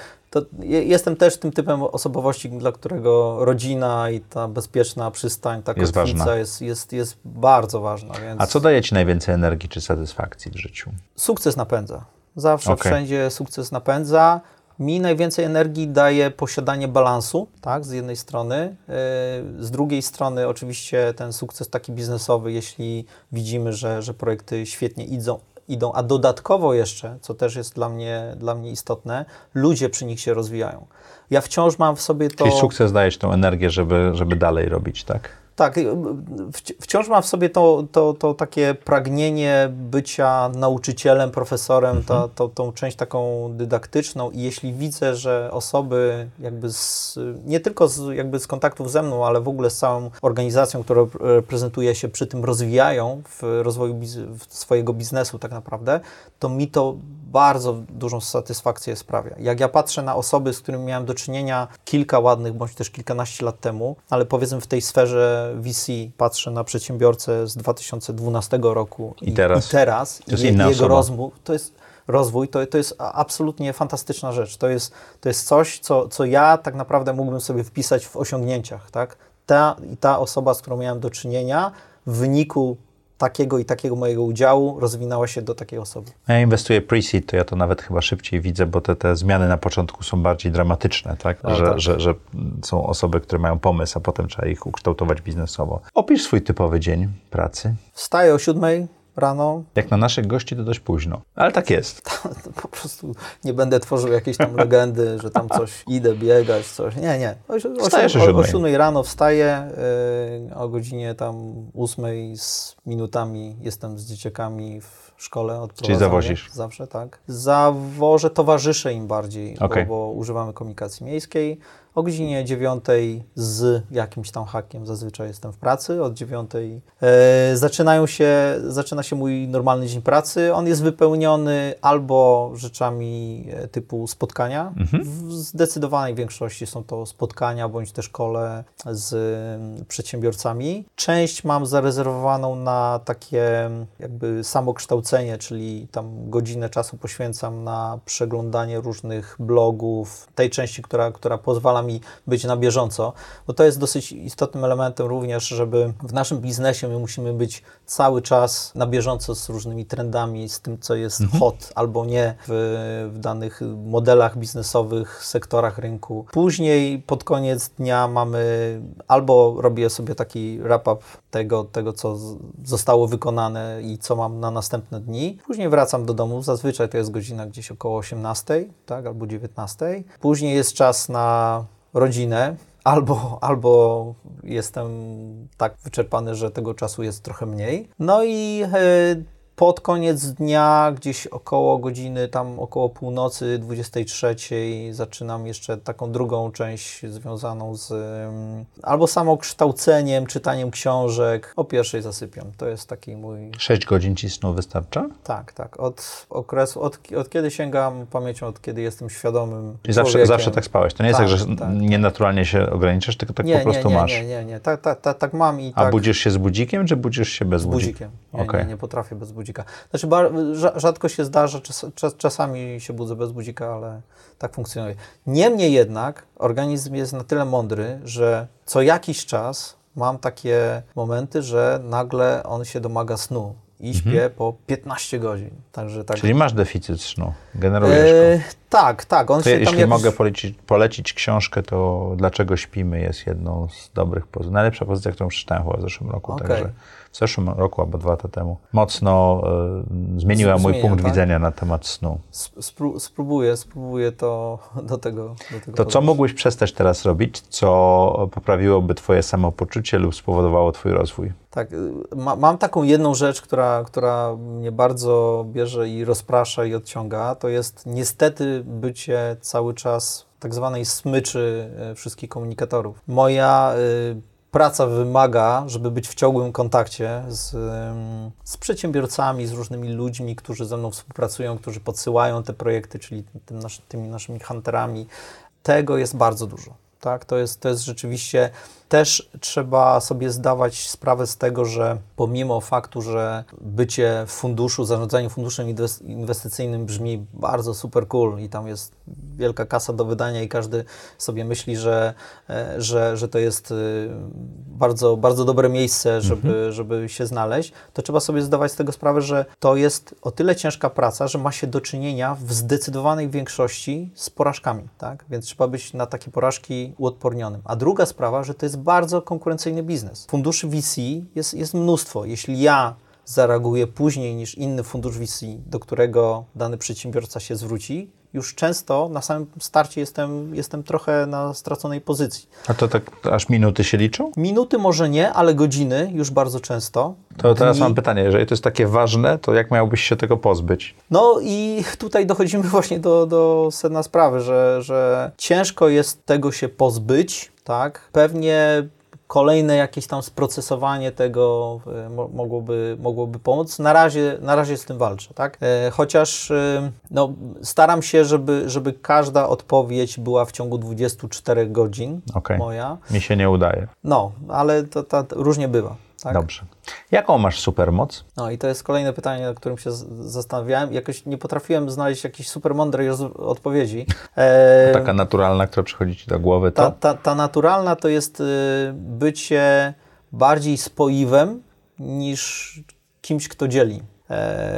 Jestem też tym typem osobowości, dla którego rodzina i ta bezpieczna przystań, ta kotwica jest bardzo ważna. Więc... A co daje ci najwięcej energii czy satysfakcji w życiu? Sukces napędza. Zawsze, wszędzie sukces napędza. Mi najwięcej energii daje posiadanie balansu, tak, z jednej strony. Z drugiej strony oczywiście ten sukces taki biznesowy, jeśli widzimy, że projekty świetnie idą, a dodatkowo jeszcze, co też jest dla mnie istotne, ludzie przy nich się rozwijają. Ja wciąż mam w sobie to... Czyli sukces dajesz tą energię, żeby dalej robić, tak? Tak, wciąż mam w sobie to takie pragnienie bycia nauczycielem, profesorem, tą część taką dydaktyczną, i jeśli widzę, że osoby jakby nie tylko z kontaktów ze mną, ale w ogóle z całą organizacją, która reprezentuje się przy tym, rozwijają w rozwoju swojego biznesu tak naprawdę, to mi to bardzo dużą satysfakcję sprawia. Jak ja patrzę na osoby, z którymi miałem do czynienia kilka ładnych, bądź też kilkanaście lat temu, ale powiedzmy w tej sferze VC patrzę na przedsiębiorcę z 2012 roku i teraz to jest jego rozwój, to jest absolutnie fantastyczna rzecz. To jest coś, co ja tak naprawdę mógłbym sobie wpisać w osiągnięciach, tak? Ta osoba, z którą miałem do czynienia, w wyniku takiego i takiego mojego udziału rozwinęła się do takiej osoby. Ja inwestuję pre-seed, to ja to nawet chyba szybciej widzę, bo te zmiany na początku są bardziej dramatyczne, tak? Że są osoby, które mają pomysł, a potem trzeba ich ukształtować biznesowo. Opisz swój typowy dzień pracy. Wstaję o 7:00 rano. Jak na naszych gości to dość późno, ale tak jest. To po prostu nie będę tworzył jakiejś tam legendy, że tam coś idę biegać, coś. Nie. Wstajesz o 7:00 rano, wstaję, o godzinie tam 8:00 z minutami jestem z dzieciakami w szkole. Czyli zawozisz? Zawsze, tak. Zawożę, towarzyszę im bardziej, okay, bo używamy komunikacji miejskiej. O godzinie 9:00 z jakimś tam hakiem zazwyczaj jestem w pracy. Od 9:00 zaczyna się mój normalny dzień pracy. On jest wypełniony albo rzeczami typu spotkania. W zdecydowanej większości są to spotkania bądź też kole z przedsiębiorcami. Część mam zarezerwowaną na takie jakby samokształcenie, czyli tam godzinę czasu poświęcam na przeglądanie różnych blogów, tej części, która pozwala mi być na bieżąco, bo to jest dosyć istotnym elementem również, żeby w naszym biznesie my musimy być cały czas na bieżąco z różnymi trendami, z tym, co jest hot albo nie w danych modelach biznesowych, sektorach rynku. Później pod koniec dnia mamy, albo robię sobie taki wrap-up tego, co zostało wykonane i co mam na następne dni. Później wracam do domu, zazwyczaj to jest godzina gdzieś około 18:00, tak, albo 19:00. Później jest czas na rodzinę, albo jestem tak wyczerpany, że tego czasu jest trochę mniej. No i pod koniec dnia, gdzieś około godziny, tam około północy, 23:00, zaczynam jeszcze taką drugą część związaną z albo samokształceniem, czytaniem książek. O 1:00 zasypiam. To jest taki mój... 6 godzin ci snu wystarcza? Tak. Od okresu, od kiedy sięgam pamięcią, od kiedy jestem świadomym i zawsze tak spałeś. To nie jest tak, że nienaturalnie się ograniczasz, tylko tak po prostu masz. Nie. Tak mam i tak. A budzisz się z budzikiem, czy budzisz się bez budzika? Z budzikiem. Nie potrafię bez budzika. Znaczy, rzadko się zdarza, czasami się budzę bez budzika, ale tak funkcjonuje. Niemniej jednak organizm jest na tyle mądry, że co jakiś czas mam takie momenty, że nagle on się domaga snu i śpię po 15 godzin. Także tak. Czyli masz deficyt snu, generujesz go. Tak. On to się tam jeśli mogę polecić książkę, to Dlaczego śpimy jest jedną z dobrych pozycji. Najlepsza pozycja, którą przeczytałem chyba w zeszłym roku. Okay. Także w zeszłym roku albo 2 lata temu mocno zmieniła mój punkt widzenia na temat snu. Spróbuję to do tego. To co mógłbyś przestać teraz robić, co poprawiłoby twoje samopoczucie lub spowodowało twój rozwój? Tak, mam taką jedną rzecz, która mnie bardzo bierze i rozprasza i odciąga. To jest niestety bycie cały czas tak zwanej smyczy wszystkich komunikatorów. Moja praca wymaga, żeby być w ciągłym kontakcie z przedsiębiorcami, z różnymi ludźmi, którzy ze mną współpracują, którzy podsyłają te projekty, czyli tymi naszymi hunterami. Tego jest bardzo dużo. Tak? To jest rzeczywiście... Też trzeba sobie zdawać sprawę z tego, że pomimo faktu, że bycie w funduszu, zarządzanie funduszem inwestycyjnym brzmi bardzo super cool i tam jest wielka kasa do wydania i każdy sobie myśli, że to jest bardzo, bardzo dobre miejsce, żeby się znaleźć, to trzeba sobie zdawać z tego sprawę, że to jest o tyle ciężka praca, że ma się do czynienia w zdecydowanej większości z porażkami, tak? Więc trzeba być na takie porażki uodpornionym. A druga sprawa, że to jest bardzo konkurencyjny biznes. Funduszy VC jest mnóstwo. Jeśli ja zareaguję później niż inny fundusz VC, do którego dany przedsiębiorca się zwróci, już często na samym starcie jestem trochę na straconej pozycji. A to tak aż minuty się liczą? Minuty może nie, ale godziny już bardzo często. To teraz mam pytanie, jeżeli to jest takie ważne, to jak miałbyś się tego pozbyć? No i tutaj dochodzimy właśnie do sedna sprawy, że ciężko jest tego się pozbyć, tak? Pewnie kolejne jakieś tam sprocesowanie tego mogłoby pomóc. Na razie z tym walczę, tak? Chociaż no, staram się, żeby każda odpowiedź była w ciągu 24 godzin. Okay. Moja. Mi się nie udaje. No, ale to różnie bywa. Tak? Dobrze. Jaką masz supermoc? No i to jest kolejne pytanie, nad którym się zastanawiałem. Jakoś nie potrafiłem znaleźć jakiejś supermądrej odpowiedzi. Taka naturalna, która przychodzi ci do głowy, to? Ta naturalna to jest bycie bardziej spoiwem niż kimś, kto dzieli.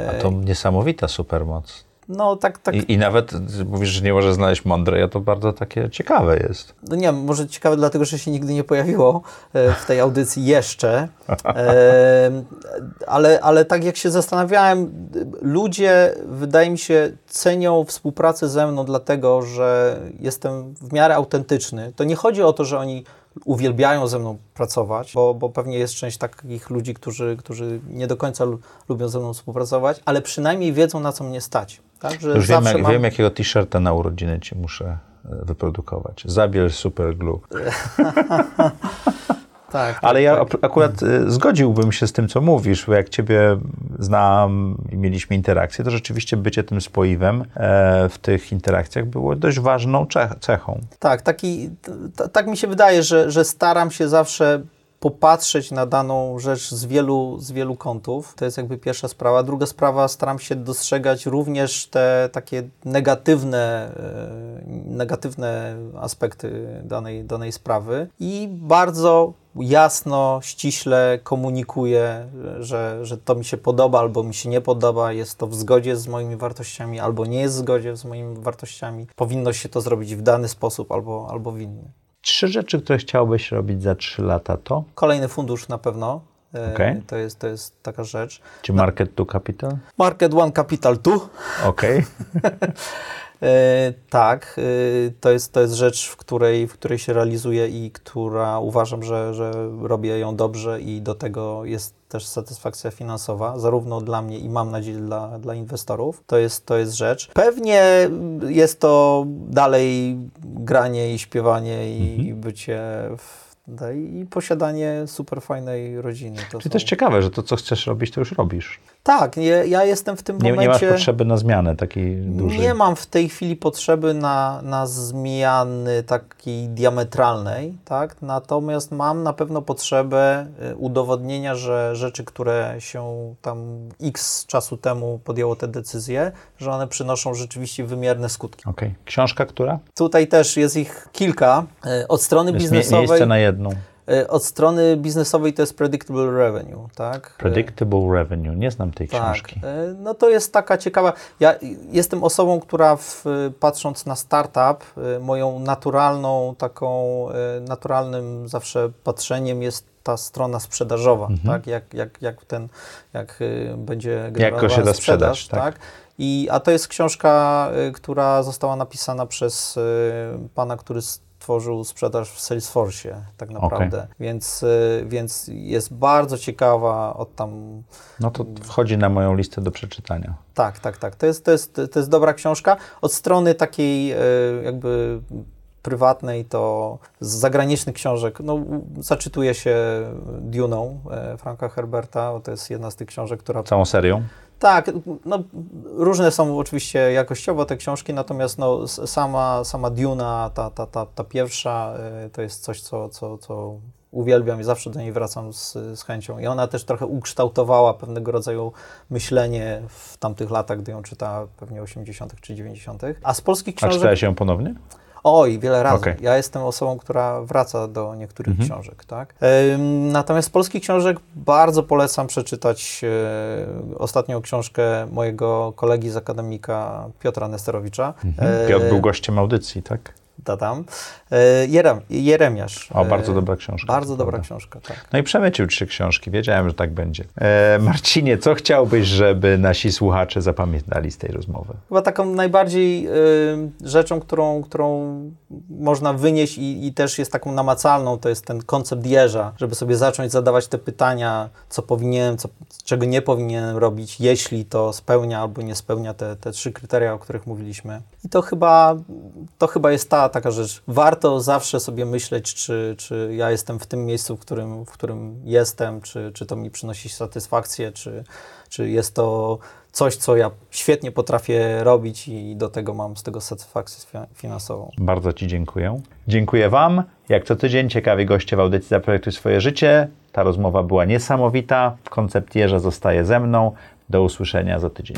A to niesamowita supermoc. No, tak. I nawet mówisz, że nie możesz znaleźć mądrej, a to bardzo takie ciekawe jest. No nie, może ciekawe dlatego, że się nigdy nie pojawiło w tej audycji jeszcze, ale tak jak się zastanawiałem, ludzie, wydaje mi się, cenią współpracę ze mną dlatego, że jestem w miarę autentyczny. To nie chodzi o to, że oni uwielbiają ze mną pracować, bo pewnie jest część takich ludzi, którzy nie do końca lubią ze mną współpracować, ale przynajmniej wiedzą, na co mnie stać. Tak? Że już wiem, jakiego t-shirta na urodziny ci muszę wyprodukować. Zabiel Super Glue. Tak, ale ja akurat zgodziłbym się z tym, co mówisz, bo jak ciebie znam i mieliśmy interakcje, to rzeczywiście bycie tym spoiwem w tych interakcjach było dość ważną cechą. Tak, tak mi się wydaje, że staram się zawsze popatrzeć na daną rzecz z wielu kątów. To jest jakby pierwsza sprawa. Druga sprawa, staram się dostrzegać również te takie negatywne aspekty danej sprawy i bardzo jasno, ściśle komunikuję, że to mi się podoba albo mi się nie podoba, jest to w zgodzie z moimi wartościami albo nie jest w zgodzie z moimi wartościami. Powinno się to zrobić w dany sposób albo w inny. 3 rzeczy, które chciałbyś robić za 3 lata to? Kolejny fundusz na pewno. Okay. To jest taka rzecz. Czy Market Two Capital? Market One Capital Two. Okej. Okay. Tak, to jest rzecz, w której się realizuję i która uważam, że robię ją dobrze i do tego jest też satysfakcja finansowa, zarówno dla mnie i mam nadzieję dla inwestorów. To jest rzecz. Pewnie jest to dalej granie i śpiewanie i bycie i posiadanie super fajnej rodziny. Czyli też ciekawe, że to, co chcesz robić, to już robisz. Tak, ja jestem w tym momencie... Nie masz potrzeby na zmianę takiej dużej? Nie mam w tej chwili potrzeby na zmiany takiej diametralnej, tak? Natomiast mam na pewno potrzebę udowodnienia, że rzeczy, które się tam x czasu temu podjęło te decyzje, że one przynoszą rzeczywiście wymierne skutki. Okej. Książka która? Tutaj też jest ich kilka. Od strony biznesowej... Miejsce na jedną. Od strony biznesowej to jest Predictable Revenue, tak? Predictable Revenue, nie znam tej książki. No to jest taka ciekawa, ja jestem osobą, która patrząc na startup, moją naturalnym zawsze patrzeniem jest ta strona sprzedażowa, tak? Jak będzie generowana sprzedaż. Jak się da sprzedać, tak? A to jest książka, która została napisana przez pana, który tworzył sprzedaż w Salesforce'ie tak naprawdę, więc jest bardzo ciekawa od tam... No to wchodzi na moją listę do przeczytania. Tak. To jest dobra książka. Od strony takiej jakby prywatnej to z zagranicznych książek, no zaczytuje się Duną Franka Herberta, to jest jedna z tych książek, która... Całą serią? Tak, no różne są oczywiście jakościowo te książki, natomiast no, sama Duna, ta pierwsza, to jest coś, co uwielbiam i zawsze do niej wracam z chęcią. I ona też trochę ukształtowała pewnego rodzaju myślenie w tamtych latach, gdy ją czytała, pewnie 80. czy 90. A z polskich książek... A czytałeś ją ponownie? Oj, wiele razy. Okay. Ja jestem osobą, która wraca do niektórych książek, tak? Natomiast z polskich książek bardzo polecam przeczytać ostatnią książkę mojego kolegi z akademika Piotra Nesterowicza. Piotr był gościem audycji, tak? Tam. Jeremiasz. O, bardzo dobra książka. Bardzo dobra książka, tak. No i przemycił 3 książki, wiedziałem, że tak będzie. Marcinie, co chciałbyś, żeby nasi słuchacze zapamiętali z tej rozmowy? Chyba taką najbardziej rzeczą, którą można wynieść i też jest taką namacalną, to jest ten koncept jeża, żeby sobie zacząć zadawać te pytania, co powinienem, czego nie powinienem robić, jeśli to spełnia albo nie spełnia te 3 kryteria, o których mówiliśmy. I to chyba jest taka rzecz. Warto zawsze sobie myśleć, czy ja jestem w tym miejscu, w którym jestem, czy to mi przynosi satysfakcję, czy jest to coś, co ja świetnie potrafię robić i do tego mam z tego satysfakcję finansową. Bardzo Ci dziękuję. Dziękuję Wam. Jak co tydzień ciekawi goście w audycji Zaprojektuj swoje życie. Ta rozmowa była niesamowita. Koncept jeża zostaje ze mną. Do usłyszenia za tydzień.